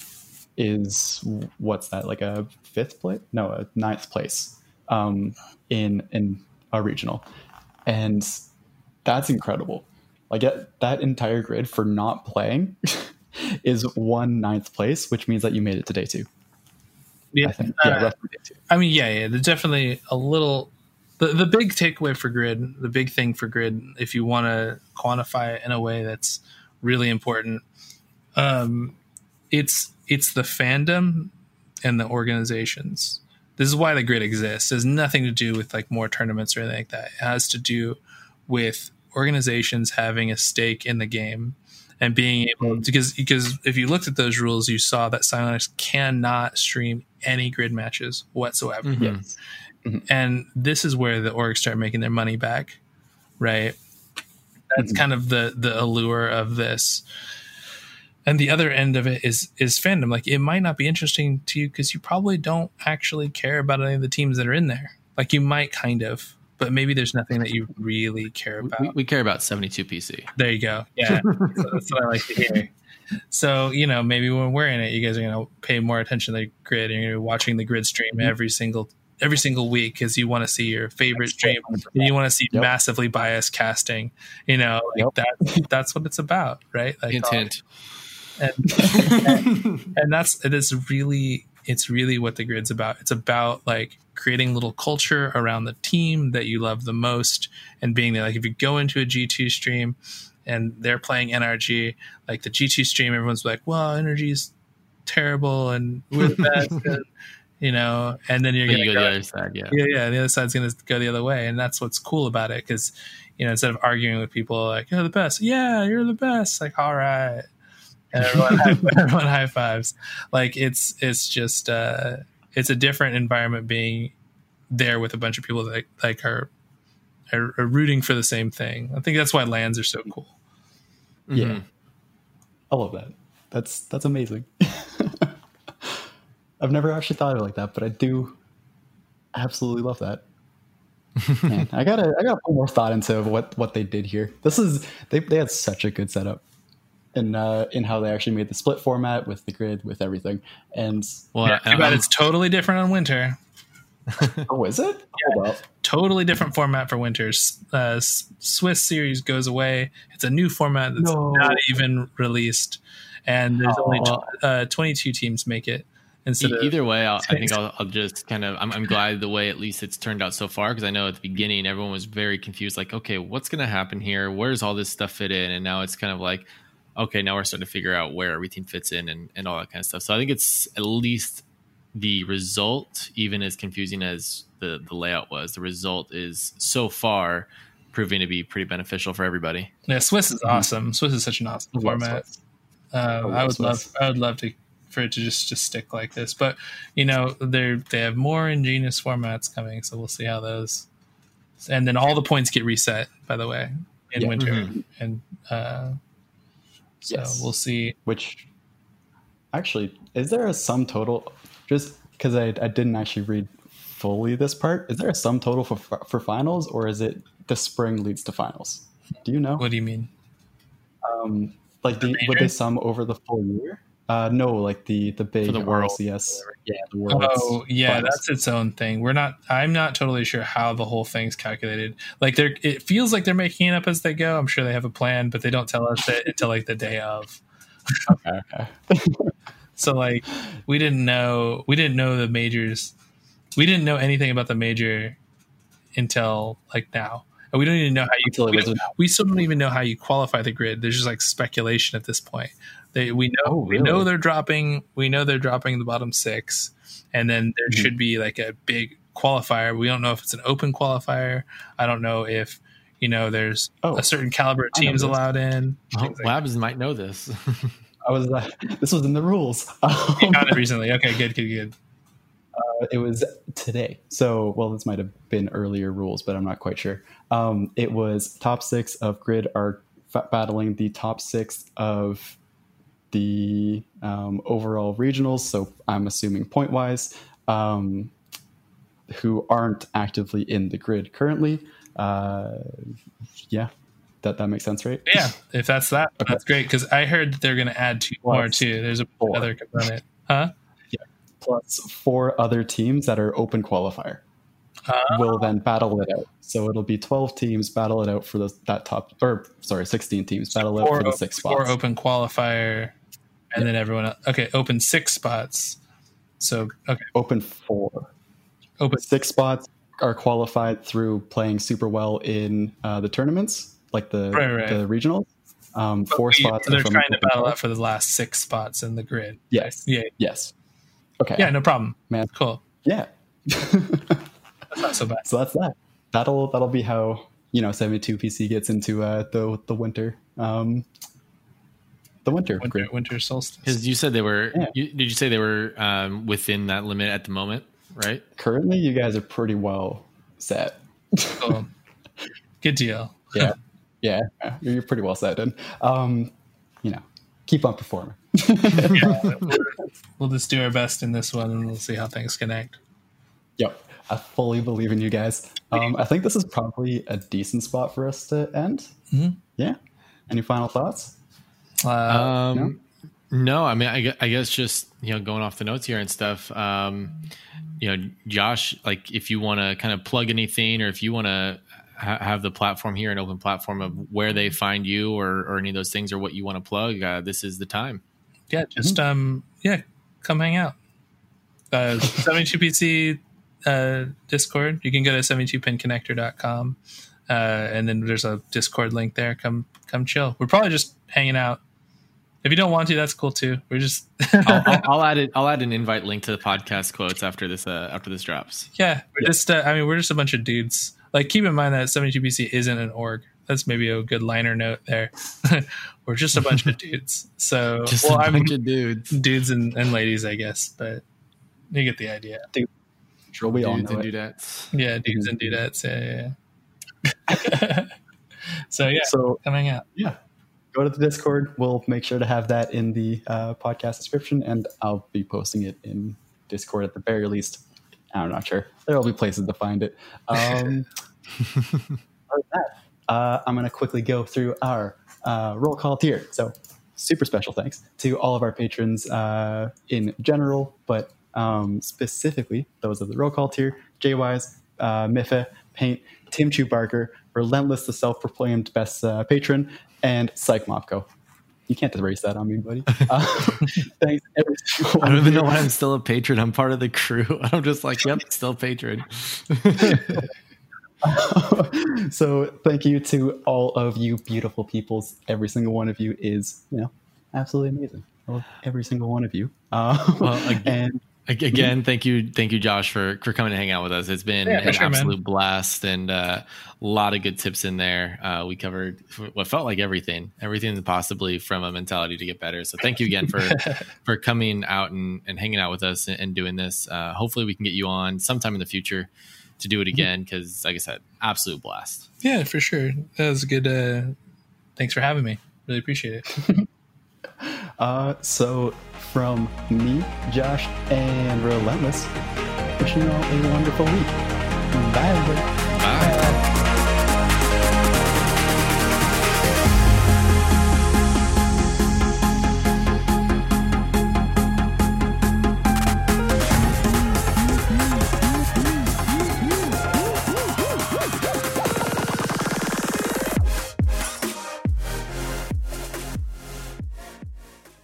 is, what's that, like a fifth place? No, a ninth place in a regional. And that's incredible. Like that entire grid for not playing is 1/9 place, which means that you made it to day two. Yeah, I think. Roughly day two. I mean, yeah. There's definitely a little. The big takeaway for grid, the big thing for grid, if you want to quantify it in a way that's really important, it's the fandom and the organizations. This is why the grid exists. It has nothing to do with like more tournaments or anything like that. It has to do with organizations having a stake in the game and being able, because if you looked at those rules, you saw that Silex cannot stream any grid matches whatsoever. Mm-hmm. And this is where the orgs start making their money back, right? That's kind of the allure of this. And the other end of it is fandom. Like, it might not be interesting to you because you probably don't actually care about any of the teams that are in there. Like, you might kind of, but maybe there's nothing that you really care about. We care about 72PC. There you go. Yeah, that's what I like to hear. So, you know, maybe when we're in it, you guys are going to pay more attention to the grid, and you're going to be watching the grid stream every single week because you want to see your favorite stream. You want to see massively biased casting. You know, like that's what it's about, right? Like, intent. And it's really what the grid's about. It's about like creating little culture around the team that you love the most and being there. Like, if you go into a G2 stream and they're playing NRG, like the G2 stream, everyone's like, well, NRG's terrible and we're the best, and, you know, and then you're going to go the other side. Yeah. The other side's going to go the other way. And that's what's cool about it. Cause, you know, instead of arguing with people like, you're the best. Yeah, you're the best. Like, all right. and everyone, everyone high fives. Like it's just it's a different environment being there with a bunch of people that like are rooting for the same thing. I think that's why LANs are so cool. Mm-hmm. Yeah, I love that. That's amazing. I've never actually thought of it like that, but I do absolutely love that. Man, I gotta put more thought into what they did here. This is they had such a good setup, and in how they actually made the split format with the grid with everything. And well, yeah, but it's totally different on winter. Oh, is it? Yeah, well. Totally different format for winters. Swiss series goes away. It's a new format that's not even released, and there's only 22 teams make it. Either way, I think I'll just kind of, I'm glad the way at least it's turned out so far, because I know at the beginning everyone was very confused, like, okay, what's going to happen here? Where's all this stuff fit in? And now it's kind of like, okay, now we're starting to figure out where everything fits in and all that kind of stuff. So I think it's at least the result, even as confusing as the layout was, the result is so far proving to be pretty beneficial for everybody. Yeah, Swiss is awesome. Swiss is such an awesome format. I would love to for it to just stick like this, but you know they have more ingenious formats coming, so we'll see how those. And then all the points get reset, by the way, in winter, and so we'll see. Which actually, is there a sum total? Just because I didn't actually read fully this part, is there a sum total for finals, or is it the spring leads to finals? Do you know? What do you mean? Would they sum over the full year? No, like the big RLCS. Yeah, the world. Oh, yeah, finals. That's its own thing. I'm not totally sure how the whole thing's calculated. Like, it feels like they're making it up as they go. I'm sure they have a plan, but they don't tell us that until like the day of. Okay. So like, we didn't know the majors. We didn't know anything about the major until like now. And we don't even know how we still don't even know how you qualify the grid. There's just like speculation at this point. We know they're dropping the bottom six, and then there should be like a big qualifier. We don't know if it's an open qualifier. I don't know if there's a certain caliber of teams allowed in. Labs might know this. I was this was in the rules. You found it recently. Okay, good. It was today. So this might have been earlier rules, but I'm not quite sure. It was top six of grid are battling the top six of the overall regionals, so I'm assuming point-wise, who aren't actively in the grid currently. That makes sense, right? Yeah, if that's that, okay. That's great, because I heard that they're going to add more, too. There's another component. Huh? Yeah. Plus 4 other teams that are open qualifier will then battle it out. So it'll be 12 teams battle it out for 16 teams battle it out for the 6 spots. 4 open qualifier... And then everyone else. Okay, open 6 spots. So, okay. Open 4. Open 6 spots are qualified through playing super well in the tournaments, like the regionals. 4 spots. So they're trying to battle out for the last 6 spots in the grid. Yes. Right? Yeah. Yes. Okay. Yeah, no problem. Man. Cool. Yeah. That's not so bad. So that's that. That'll be how 72PC gets into the winter. The winter solstice. Because you said they were. Yeah. Did you say they were within that limit at the moment? Right. Currently, you guys are pretty well set. Cool. Good deal. Yeah. You're pretty well set, dude. Keep on performing. We'll just do our best in this one, and we'll see how things connect. Yep, I fully believe in you guys. I think this is probably a decent spot for us to end. Mm-hmm. Yeah. Any final thoughts? No, I mean, I guess just, going off the notes here and stuff, Josh, like if you want to kind of plug anything, or if you want to have the platform here, an open platform of where they find you or any of those things, or what you want to plug, this is the time. Yeah. Just, come hang out. 72PC, Discord, you can go to 72pinconnector.com. And then there's a Discord link there. Come chill. We're probably just hanging out. If you don't want to, that's cool too. We're just. I'll add an invite link to the podcast quotes after this drops. Yeah, we're just. I mean, we're just a bunch of dudes. Like, keep in mind that 72PC isn't an org. That's maybe a good liner note there. We're just a bunch of dudes. So just a bunch of dudes. Dudes and ladies, I guess, but you get the idea. Dude. Sure, we all know and dudettes. Yeah, dudes and dudettes. Yeah. So coming out. Yeah. Go to the Discord. We'll make sure to have that in the podcast description, and I'll be posting it in Discord at the very least. I'm not sure. There will be places to find it. I'm going to quickly go through our roll call tier. So super special thanks to all of our patrons in general, but specifically those of the roll call tier: JWise, Miffa, Paint, Tim Chu Barker, Relentless, the self-proclaimed best patron, and Psych Mopko. You can't erase that on me, buddy. Thanks. I don't even know why I'm still a patron. I'm part of the crew. I'm just like, yep, still patron. So thank you to all of you beautiful peoples. Every single one of you is, absolutely amazing. I love every single one of you. Again, thank you, Josh, for coming to hang out with us. It's been an absolute blast, and a lot of good tips in there. We covered what felt like everything possibly from a mentality to get better. So thank you again for coming out and hanging out with us and doing this. Hopefully we can get you on sometime in the future to do it again, because like I said, absolute blast. Yeah, for sure. That was good. Thanks for having me. Really appreciate it. So from me, Josh, and Relentless, wishing you all a wonderful week. Bye, everybody.